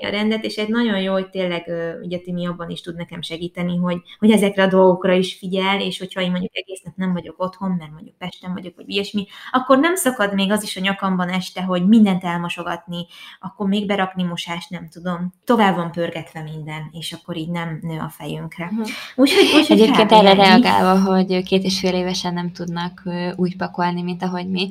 a rendet, és egy nagyon jó, hogy tényleg ugye Timi abban is tud nekem segíteni, hogy, hogy ezekre a dolgokra is figyel, és hogyha én mondjuk egész nap nem vagyok otthon, mert mondjuk Pesten vagyok, vagy ilyesmi, akkor nem szakad még az is a nyakamban este, hogy mindent elmosogatni, akkor még berakni mosást, nem tudom. Tovább van pörgetve minden, és akkor így nem nő a fejünkre. Uh-huh. Úgyhogy úgy, egyébként erre reagálva, hogy két és fél évesen nem tudnak úgy pakolni, mint ahogy mi.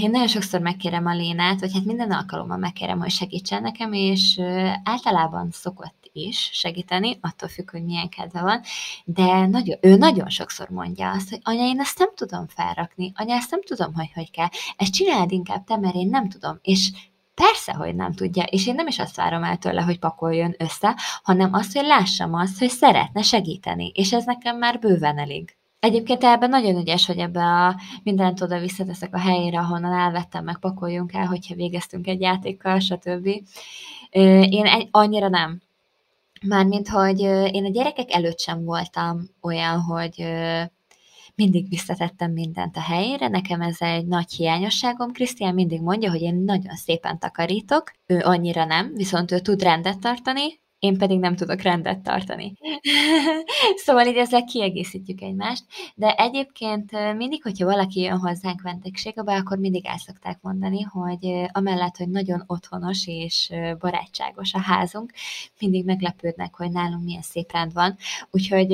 Én nagyon sokszor megkérem a Lénát, vagy hát minden alkalommal megkérem, hogy segítsen nekem, és általában szokott is segíteni, attól függ, hogy milyen kedve van, de nagyon, ő nagyon sokszor mondja azt, hogy anya, én ezt nem tudom felrakni, anya, ezt nem tudom, hogy hogy kell, ezt csináld inkább te, mert én nem tudom, és persze, hogy nem tudja, és én nem is azt várom el tőle, hogy pakoljon össze, hanem azt, hogy lássam azt, hogy szeretne segíteni, és ez nekem már bőven elég. Egyébként ebben nagyon ügyes, hogy ebbe a mindent oda visszateszek a helyére, ahonnan elvettem, meg pakoljunk el, hogyha végeztünk egy játékkal, stb. Én annyira nem. Mármint, hogy én a gyerekek előtt sem voltam olyan, hogy mindig visszatettem mindent a helyére, nekem ez egy nagy hiányosságom. Krisztián mindig mondja, hogy én nagyon szépen takarítok, ő annyira nem, viszont ő tud rendet tartani, én pedig nem tudok rendet tartani. Szóval így ezzel kiegészítjük egymást, de egyébként mindig, hogyha valaki jön hozzánk vendégségbe, akkor mindig el szokták mondani, hogy amellett, hogy nagyon otthonos és barátságos a házunk, mindig meglepődnek, hogy nálunk milyen szép rend van. Úgyhogy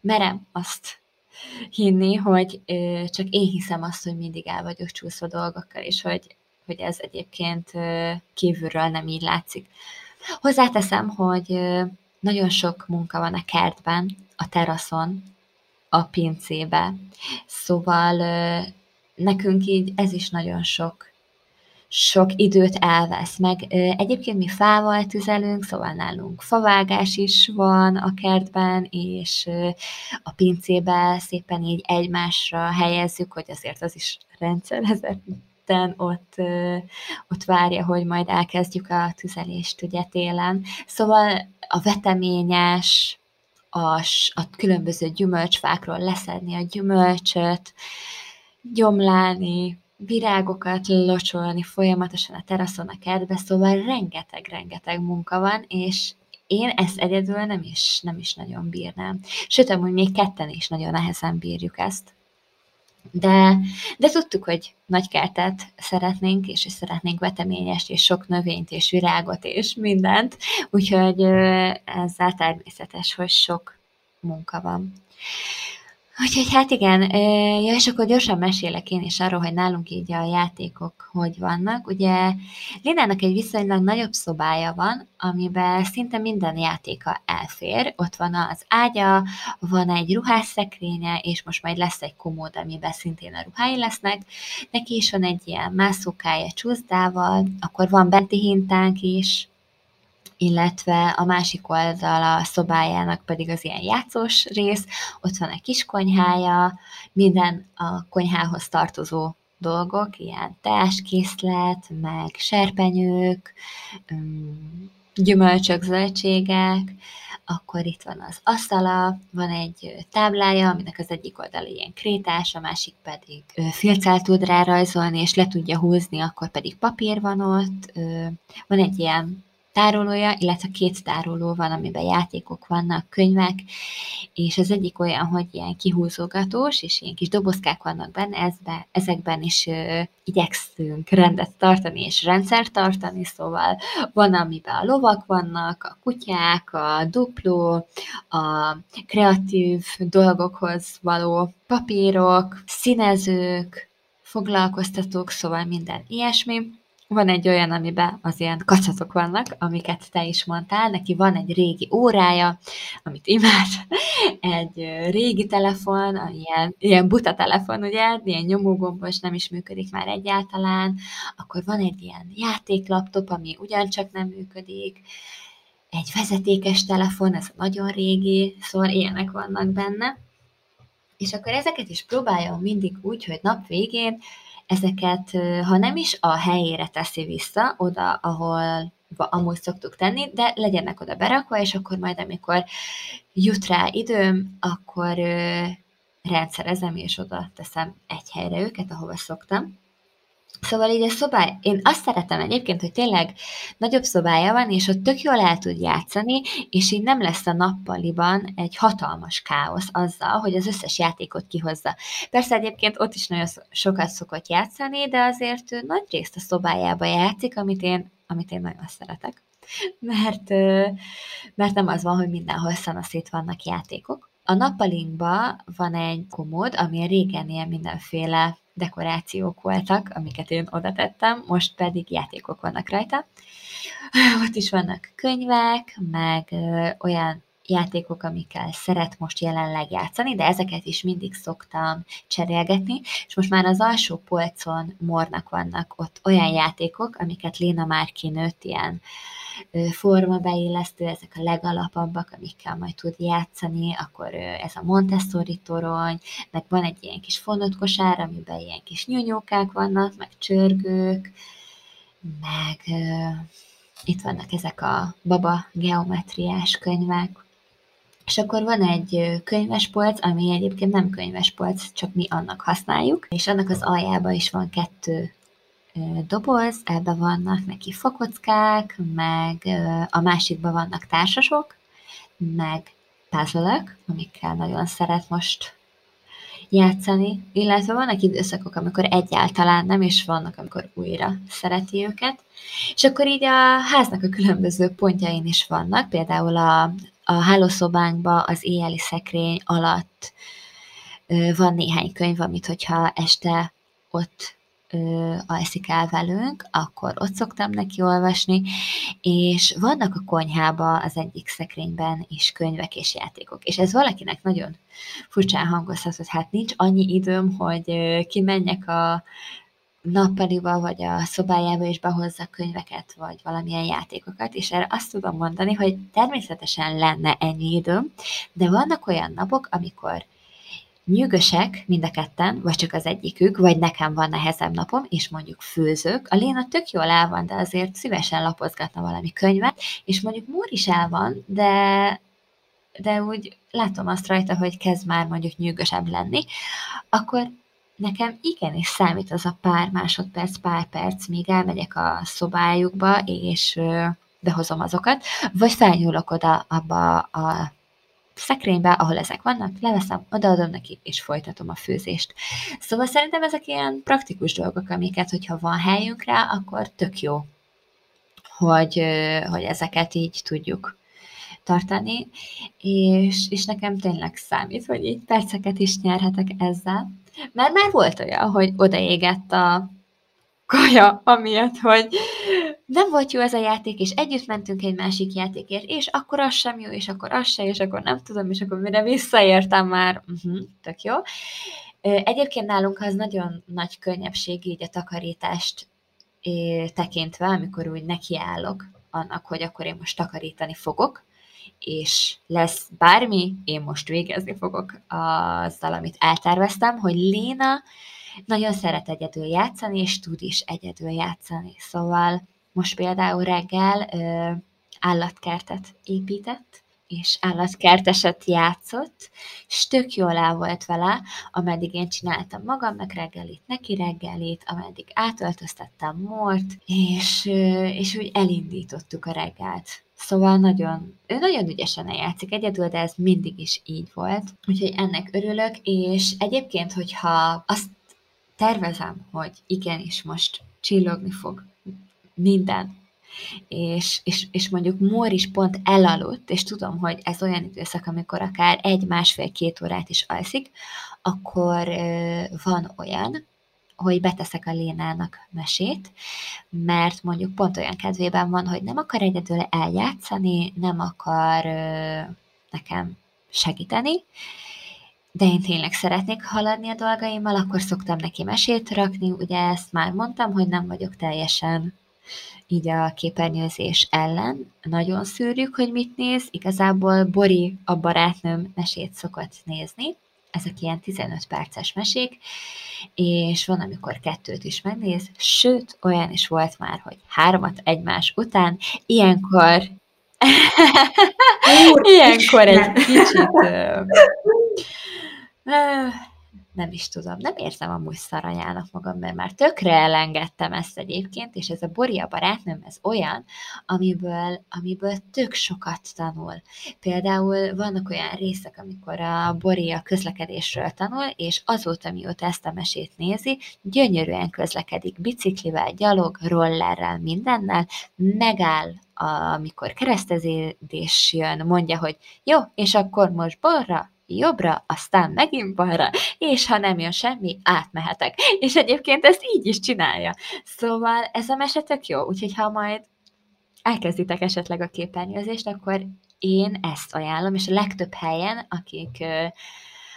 merem azt hinni, hogy csak én hiszem azt, hogy mindig el vagyok csúszva dolgokkal, és hogy, hogy ez egyébként kívülről nem így látszik. Hozzáteszem, hogy nagyon sok munka van a kertben, a teraszon, a pincébe, szóval nekünk így ez is nagyon sok, sok időt elvesz meg. Egyébként mi fával tüzelünk, szóval nálunk favágás is van a kertben, és a pincébe szépen így egymásra helyezzük, hogy azért az is rendszerezett. Ott, ott várja, hogy majd elkezdjük a tüzelést ugye télen. Szóval a veteményes, a, a különböző gyümölcsfákról leszedni a gyümölcsöt, gyomlálni, virágokat locsolni folyamatosan a teraszon, a kertbe, szóval rengeteg-rengeteg munka van, és én ezt egyedül nem is, nem is nagyon bírnám. Sőt, amúgy még ketten is nagyon nehezen bírjuk ezt. De, de tudtuk, hogy nagy kertet szeretnénk, és szeretnénk veteményest, és sok növényt, és virágot, és mindent, úgyhogy ezzel természetes, hogy sok munka van. Úgyhogy hát igen, ja, és akkor gyorsan mesélek én is arról, hogy nálunk így a játékok hogy vannak. Ugye Lénának egy viszonylag nagyobb szobája van, amiben szinte minden játéka elfér. Ott van az ágya, van egy ruhásszekrénye, és most majd lesz egy komód, amiben szintén a ruhái lesznek. Neki is van egy ilyen mászókája csúszdával, akkor van benti hintánk is, illetve a másik oldal a szobájának pedig az ilyen játszós rész, ott van egy kis konyhája, minden a konyhához tartozó dolgok, ilyen teáskészlet, meg serpenyők, gyümölcsök, zöldségek, akkor itt van az asztala, van egy táblája, aminek az egyik oldala ilyen krétás, a másik pedig filccel tud rá rajzolni, és le tudja húzni, akkor pedig papír van ott, van egy ilyen tárolója, illetve két tároló van, amiben játékok vannak, könyvek, és az egyik olyan, hogy ilyen kihúzogatós, és ilyen kis dobozkák vannak benne, ezbe, ezekben is ö, igyekszünk rendet tartani, és rendszert tartani, szóval van, amiben a lovak vannak, a kutyák, a dupló, a kreatív dolgokhoz való papírok, színezők, foglalkoztatók, szóval minden ilyesmi. Van egy olyan, amiben az ilyen kacatok vannak, amiket te is mondtál, neki van egy régi órája, amit imád, egy régi telefon, ilyen, ilyen buta telefon, ugye, ilyen nyomógombos, nem is működik már egyáltalán, akkor van egy ilyen játéklaptop, ami ugyancsak nem működik, egy vezetékes telefon, ez nagyon régi, szóval ilyenek vannak benne, és akkor ezeket is próbálja mindig úgy, hogy nap végén ezeket, ha nem is a helyére teszi vissza, oda, ahol amúgy szoktuk tenni, de legyenek oda berakva, és akkor majd, amikor jut rá időm, akkor rendszerezem, és oda teszem egy helyre őket, ahova szoktam. Szóval így a szobály, én azt szeretem egyébként, hogy tényleg nagyobb szobája van, és ott tök jól el tud játszani, és így nem lesz a nappaliban egy hatalmas káosz azzal, hogy az összes játékot kihozza. Persze egyébként ott is nagyon sokat szokott játszani, de azért nagy részt a szobájába játszik, amit én, amit én nagyon szeretek. Mert, mert nem az van, hogy mindenhol szanaszét vannak játékok. A nappalinkban van egy komód, ami régen ilyen mindenféle dekorációk voltak, amiket én oda tettem, most pedig játékok vannak rajta. Ott is vannak könyvek, meg olyan játékok, amikkel szeret most jelenleg játszani, de ezeket is mindig szoktam cserélgetni, és most már az alsó polcon Mórnak vannak ott olyan játékok, amiket Léna már kinőtt, ilyen formabeillesztő, ezek a legalapabbak, amikkel majd tud játszani, akkor ez a Montessori torony, meg van egy ilyen kis fonott kosár, amiben ilyen kis nyúnyókák vannak, meg csörgők, meg itt vannak ezek a baba geometriás könyvek. És akkor van egy könyvespolc, ami egyébként nem könyvespolc, csak mi annak használjuk, és annak az aljában is van kettő doboz, ebben vannak neki fakockák, meg a másikban vannak társasok, meg puzzle-ök, amikkel nagyon szeret most játszani, illetve vannak időszakok, amikor egyáltalán nem, és vannak, amikor újra szereti őket. És akkor így a háznak a különböző pontjain is vannak, például a A hálószobánkban az éjjeli szekrény alatt ö, van néhány könyv, amit hogyha este ott ö, alszik el velünk, akkor ott szoktam neki olvasni, és vannak a konyhában az egyik szekrényben is könyvek és játékok. És ez valakinek nagyon furcsán hangozhat, hogy hát nincs annyi időm, hogy ö, kimenjek a nappaliba, vagy a szobájába is behozza könyveket, vagy valamilyen játékokat, és erre azt tudom mondani, hogy természetesen lenne ennyi időm, de vannak olyan napok, amikor nyűgösek mind a ketten, vagy csak az egyikük, vagy nekem van nehezebb napom, és mondjuk főzök. A Léna tök jól el van, de azért szívesen lapozgatna valami könyvet, és mondjuk Mór is el van, de, de úgy látom azt rajta, hogy kezd már mondjuk nyűgösebb lenni, akkor nekem igenis számít az a pár másodperc, pár perc, míg elmegyek a szobájukba, és behozom azokat, vagy felnyúlok oda abba a szekrénybe, ahol ezek vannak, leveszem, odaadom neki, és folytatom a főzést. Szóval szerintem ezek ilyen praktikus dolgok, amiket, hogyha van helyünk rá, akkor tök jó, hogy, hogy ezeket így tudjuk tartani, és, és nekem tényleg számít, hogy így perceket is nyerhetek ezzel. Mert már volt olyan, hogy odaégett a kaja, amiatt, hogy nem volt jó ez a játék, és együtt mentünk egy másik játékért, és akkor az sem jó, és akkor az sem, és akkor nem tudom, és akkor mire visszaértem már, uh-huh, tök jó. Egyébként nálunk az nagyon nagy könnyebbség így a takarítást tekintve, amikor úgy nekiállok annak, hogy akkor én most takarítani fogok, és lesz bármi, én most végezni fogok azzal, amit elterveztem, hogy Léna nagyon szeret egyedül játszani, és tud is egyedül játszani. Szóval most például reggel ö, állatkertet épített, és állatkerteset játszott, és tök jól el volt vele, ameddig én csináltam magamnak reggelit, neki reggelit, ameddig átöltöztettem Mórt, és, ö, és úgy elindítottuk a reggelt. Szóval nagyon, ő nagyon ügyesen eljátszik egyedül, de ez mindig is így volt. Úgyhogy ennek örülök, és egyébként, hogyha azt tervezem, hogy igenis most csillogni fog minden, és, és, és mondjuk Mór is pont elaludt, és tudom, hogy ez olyan időszak, amikor akár egy-másfél-két órát is alszik, akkor van olyan, hogy beteszek a Lénának mesét, mert mondjuk pont olyan kedvében van, hogy nem akar egyedül eljátszani, nem akar nekem segíteni, de én tényleg szeretnék haladni a dolgaimmal, akkor szoktam neki mesét rakni, ugye ezt már mondtam, hogy nem vagyok teljesen így a képernyőzés ellen, nagyon szűrjük, hogy mit néz, igazából Bori, a barátnőm mesét szokott nézni, ezek ilyen tizenöt perces mesék, és van, amikor kettőt is megnéz, sőt, olyan is volt már, hogy hármat egymás után, ilyenkor Úr, ilyenkor egy kicsit nem is tudom, nem érzem amúgy szarajának magam, mert már tökre elengedtem ezt egyébként, és ez a Boria barátnőm, ez olyan, amiből, amiből tök sokat tanul. Például vannak olyan részek, amikor a Boria közlekedésről tanul, és azóta, mióta ezt a mesét nézi, gyönyörűen közlekedik biciklivel, gyalog, rollerrel, mindennel, megáll, amikor kereszteződés jön, mondja, hogy jó, és akkor most balra, jobbra, aztán megint balra, és ha nem jön semmi, átmehetek. És egyébként ezt így is csinálja. Szóval ez a mese tök jó, úgyhogy ha majd elkezditek esetleg a képernyőzést, akkor én ezt ajánlom, és a legtöbb helyen, akik,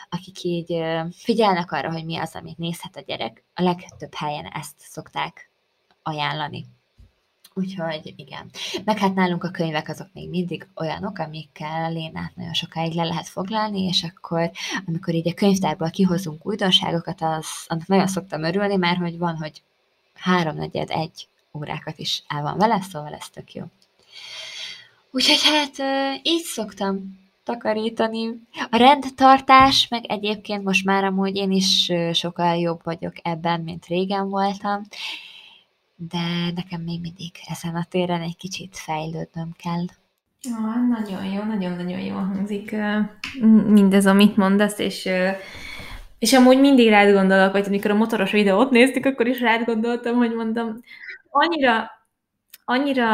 akik így figyelnek arra, hogy mi az, amit nézhet a gyerek, a legtöbb helyen ezt szokták ajánlani. Úgyhogy igen. Meg hát nálunk a könyvek azok még mindig olyanok, amikkel Lénát nagyon sokáig le lehet foglalni, és akkor, amikor így a könyvtárból kihozunk újdonságokat, az, annak nagyon szoktam örülni, mert hogy van, hogy háromnegyed egy órákat is el van vele, szóval ez tök jó. Úgyhogy hát így szoktam takarítani. A rendtartás, meg egyébként most már amúgy én is sokkal jobb vagyok ebben, mint régen voltam, de nekem még mindig ezen a téren egy kicsit fejlődnöm kell. Ah, nagyon jó, nagyon-nagyon jól hangzik mindez, amit mondasz, és, és amúgy mindig rád gondolok, vagy amikor a motoros videót néztük, akkor is rád gondoltam, hogy mondom, annyira, annyira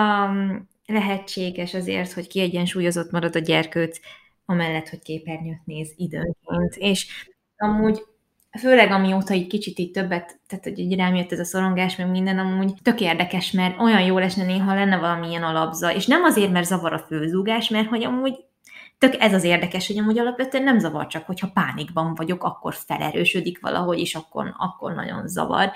lehetséges azért, hogy kiegyensúlyozott marad a gyerkőc, amellett, hogy képernyőt néz időnként, és amúgy főleg amióta így kicsit így többet, tehát hogy így rám jött ez a szorongás, meg minden, amúgy tök érdekes, mert olyan jól esne néha lenne valamilyen alapza, és nem azért, mert zavar a főzúgás, mert hogy amúgy tök ez az érdekes, hogy amúgy alapvetően nem zavar, csak hogyha pánikban vagyok, akkor felerősödik valahogy, és akkor, akkor nagyon zavar.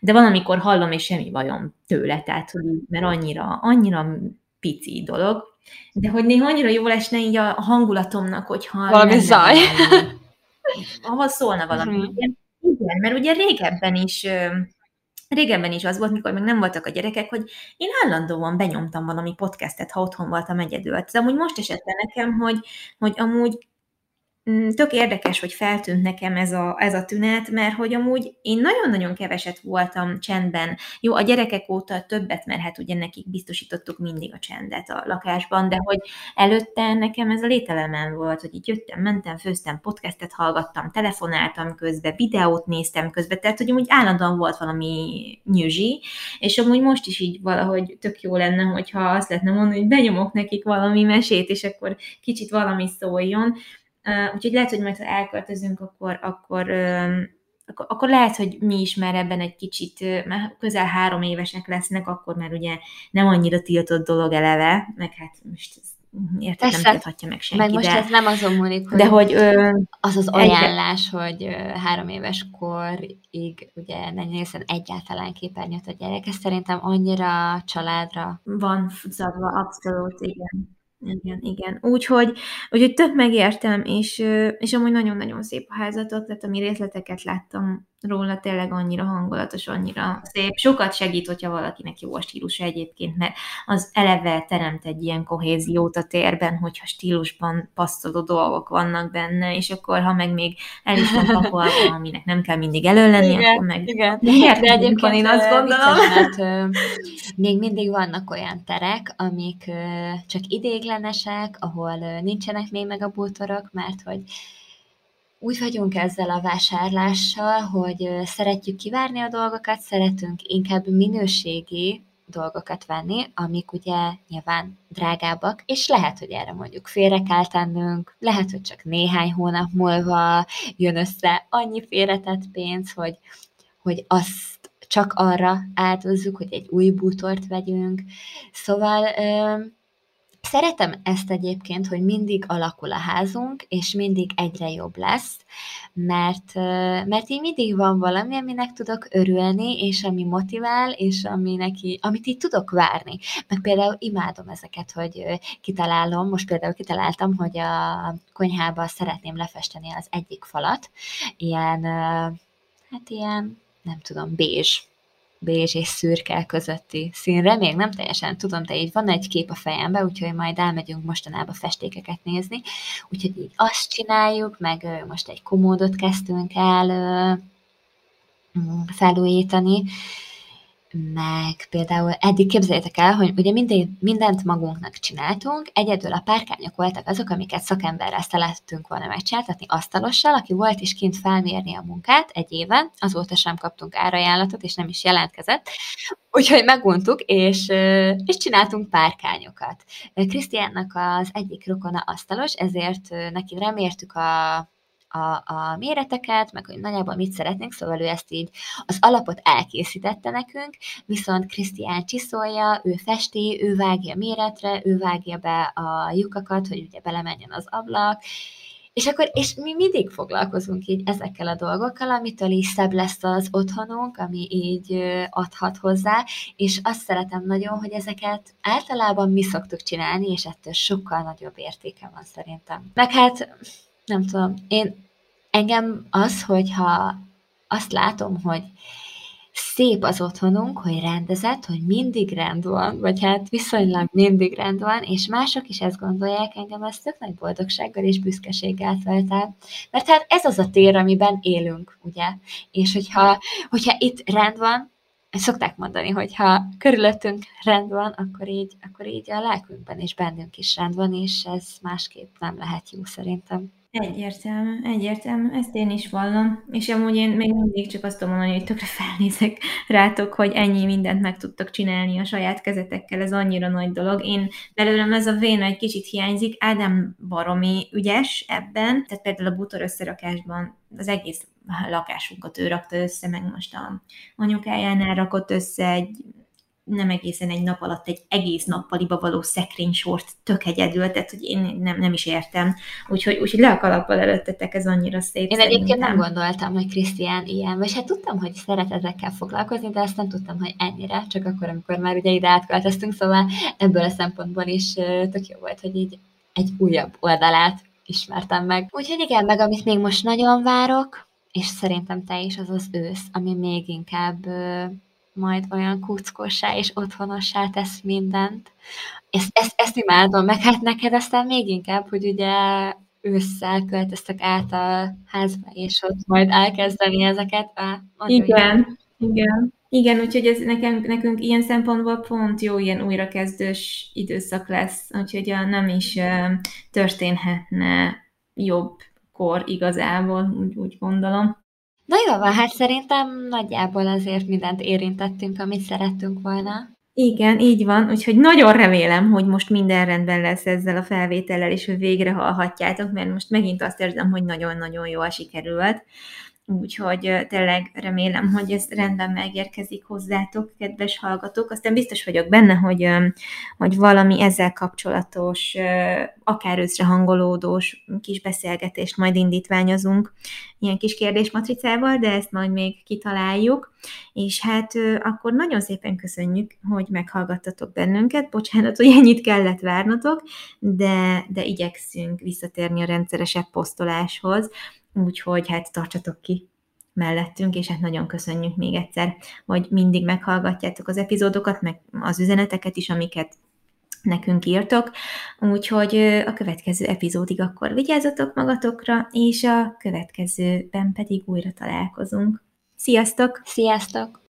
De van, amikor hallom, és semmi bajom tőle, tehát hogy mert annyira, annyira pici dolog, de hogy néha annyira jól esne így a hangulatomnak, hogyha... Valami zaj. Valami. Ahol szólna valami. Mm. Igen, mert ugye régebben is, régebben is az volt, mikor még nem voltak a gyerekek, hogy én állandóan benyomtam valami podcastet, ha otthon voltam egyedül. Ez amúgy most esett le nekem, hogy, hogy amúgy tök érdekes, hogy feltűnt nekem ez a, ez a tünet, mert hogy amúgy én nagyon-nagyon keveset voltam csendben. Jó, a gyerekek óta többet, mert hát ugye nekik biztosítottuk mindig a csendet a lakásban, de hogy előtte nekem ez a lételemen volt, hogy így jöttem, mentem, főztem, podcastet hallgattam, telefonáltam közben, videót néztem közben, tehát hogy amúgy állandóan volt valami nyüzsi, és amúgy most is így valahogy tök jó lenne, hogyha azt lehetne mondani, hogy benyomok nekik valami mesét, és akkor kicsit valami szóljon. Uh, úgyhogy lehet, hogy majd, ha elköltözünk, akkor, akkor, uh, akkor, akkor lehet, hogy mi is már ebben egy kicsit, uh, már közel három évesek lesznek, akkor már ugye nem annyira tiltott dolog eleve, meg hát most érted, nem tilthatja meg senki. Meg most de, ez nem azon múlik, hogy, de hogy uh, az az ajánlás, egyre... hogy uh, három éves korig ugye ne nézzen egyáltalán képernyőt a gyerek, ez szerintem annyira családra van szabva, abszolút, igen. Igen, igen. Úgyhogy, úgyhogy tök megértem, és, és amúgy nagyon-nagyon szép a házatok, tehát ami részleteket láttam róla, tényleg annyira hangulatos, annyira szép. Sokat segít, hogyha valakinek jó a stílusa egyébként, mert az eleve teremt egy ilyen kohéziót a térben, hogyha stílusban passzoló dolgok vannak benne, és akkor, ha meg még el is van pakolva, aminek nem kell mindig elő lenni, igen, akkor meg... Igen, igen. De egyébként én azt gondolom. Vicces, mert, még mindig vannak olyan terek, amik csak idéglenesek, ahol nincsenek még meg a bútorok, mert hogy úgy vagyunk ezzel a vásárlással, hogy szeretjük kivárni a dolgokat, szeretünk inkább minőségi dolgokat venni, amik ugye nyilván drágábbak, és lehet, hogy erre mondjuk félre kell tennünk, lehet, hogy csak néhány hónap múlva jön össze annyi félretett pénz, hogy, hogy azt csak arra áldozzuk, hogy egy új bútort vegyünk. Szóval... Szeretem ezt egyébként, hogy mindig alakul a házunk, és mindig egyre jobb lesz, mert, mert így mindig van valami, aminek tudok örülni, és ami motivál, és ami neki, amit így tudok várni. Meg például imádom ezeket, hogy kitalálom, most például kitaláltam, hogy a konyhába szeretném lefesteni az egyik falat, ilyen, hát ilyen, nem tudom, bézs. bézs és szürke közötti színre, még nem teljesen tudom, de így van egy kép a fejemben, úgyhogy majd elmegyünk mostanában festékeket nézni, úgyhogy így azt csináljuk, meg most egy komódot kezdtünk el felújítani, meg például eddig képzeljétek el, hogy ugye minden, mindent magunknak csináltunk, egyedül a párkányok voltak azok, amiket szakemberrel szerettünk volna megcsináltatni asztalossal, aki volt is kint felmérni a munkát egy éven, azóta sem kaptunk árajánlatot, és nem is jelentkezett, úgyhogy meguntuk, és, és csináltunk párkányokat. Krisztiánnak az egyik rokona asztalos, ezért neki remértük a... A, a méreteket, meg hogy nagyjából mit szeretnénk, szóval ő ezt így az alapot elkészítette nekünk, viszont Krisztián csiszolja, ő festi, ő vágja méretre, ő vágja be a lyukakat, hogy ugye belemenjen az ablak, és akkor, és mi mindig foglalkozunk így ezekkel a dolgokkal, amitől így szebb lesz az otthonunk, ami így adhat hozzá, és azt szeretem nagyon, hogy ezeket általában mi szoktuk csinálni, és ettől sokkal nagyobb értéke van szerintem. Meg hát... Nem tudom, én engem az, hogyha azt látom, hogy szép az otthonunk, hogy rendezett, hogy mindig rend van, vagy hát viszonylag mindig rend van, és mások is ezt gondolják, engem ezt tök nagy boldogsággal és büszkeséggel tölt el. Mert hát ez az a tér, amiben élünk, ugye? És hogyha, hogyha itt rend van, szokták mondani, hogy ha körülöttünk rend van, akkor így, akkor így a lelkünkben és bennünk is rend van, és ez másképp nem lehet jó szerintem. Egyértelmű, egyértelmű, ezt én is vallom, és amúgy én még mindig csak azt tudom mondani, hogy tökre felnézek rátok, hogy ennyi mindent meg tudtok csinálni a saját kezetekkel, ez annyira nagy dolog. Én belőlem ez a véna egy kicsit hiányzik, Ádám baromi ügyes ebben, tehát például a bútor összerakásban az egész lakásunkat ő rakta össze, meg most a anyukájánál rakott össze egy... nem egészen egy nap alatt egy egész nappaliba való szekrénysort tök egyedül, tehát hogy én nem, nem is értem. Úgyhogy, úgyhogy le a kalappal előttetek, ez annyira szép. Én szerintem. Egyébként nem gondoltam, hogy Krisztián ilyen, vagy hát tudtam, hogy szeret ezekkel foglalkozni, de azt nem tudtam, hogy ennyire, csak akkor, amikor már ugye ide átköltöztünk, szóval ebből a szempontból is tök jó volt, hogy így egy újabb oldalát ismertem meg. Úgyhogy igen, meg amit még most nagyon várok, és szerintem te is, az az ősz, ami még inkább... majd olyan kuckossá és otthonossá tesz mindent. Ezt, ezt, ezt imádom, meg hát neked aztán még inkább, hogy ugye ősszel költöztek át a házba, és ott majd elkezdeni ezeket a... Igen, igen. Igen, úgyhogy ez nekem, nekünk ilyen szempontból pont jó, ilyen újrakezdős időszak lesz, úgyhogy a nem is uh, történhetne jobb kor igazából, úgy, úgy gondolom. Na jó, van, hát szerintem nagyjából azért mindent érintettünk, amit szerettünk volna. Igen, így van, úgyhogy nagyon remélem, hogy most minden rendben lesz ezzel a felvétellel, és hogy végre hallhatjátok, mert most megint azt érzem, hogy nagyon-nagyon jól sikerült. Úgyhogy tényleg remélem, hogy ez rendben megérkezik hozzátok, kedves hallgatók. Aztán biztos vagyok benne, hogy, hogy valami ezzel kapcsolatos, akár összehangolódós kis beszélgetést majd indítványozunk ilyen kis kérdésmatricával, de ezt majd még kitaláljuk. És hát akkor nagyon szépen köszönjük, hogy meghallgattatok bennünket. Bocsánat, hogy ennyit kellett várnotok, de, de igyekszünk visszatérni a rendszeresebb posztoláshoz. Úgyhogy hát tartsatok ki mellettünk, és hát nagyon köszönjük még egyszer, hogy mindig meghallgatjátok az epizódokat, meg az üzeneteket is, amiket nekünk írtok. Úgyhogy a következő epizódig akkor vigyázzatok magatokra, és a következőben pedig újra találkozunk. Sziasztok! Sziasztok!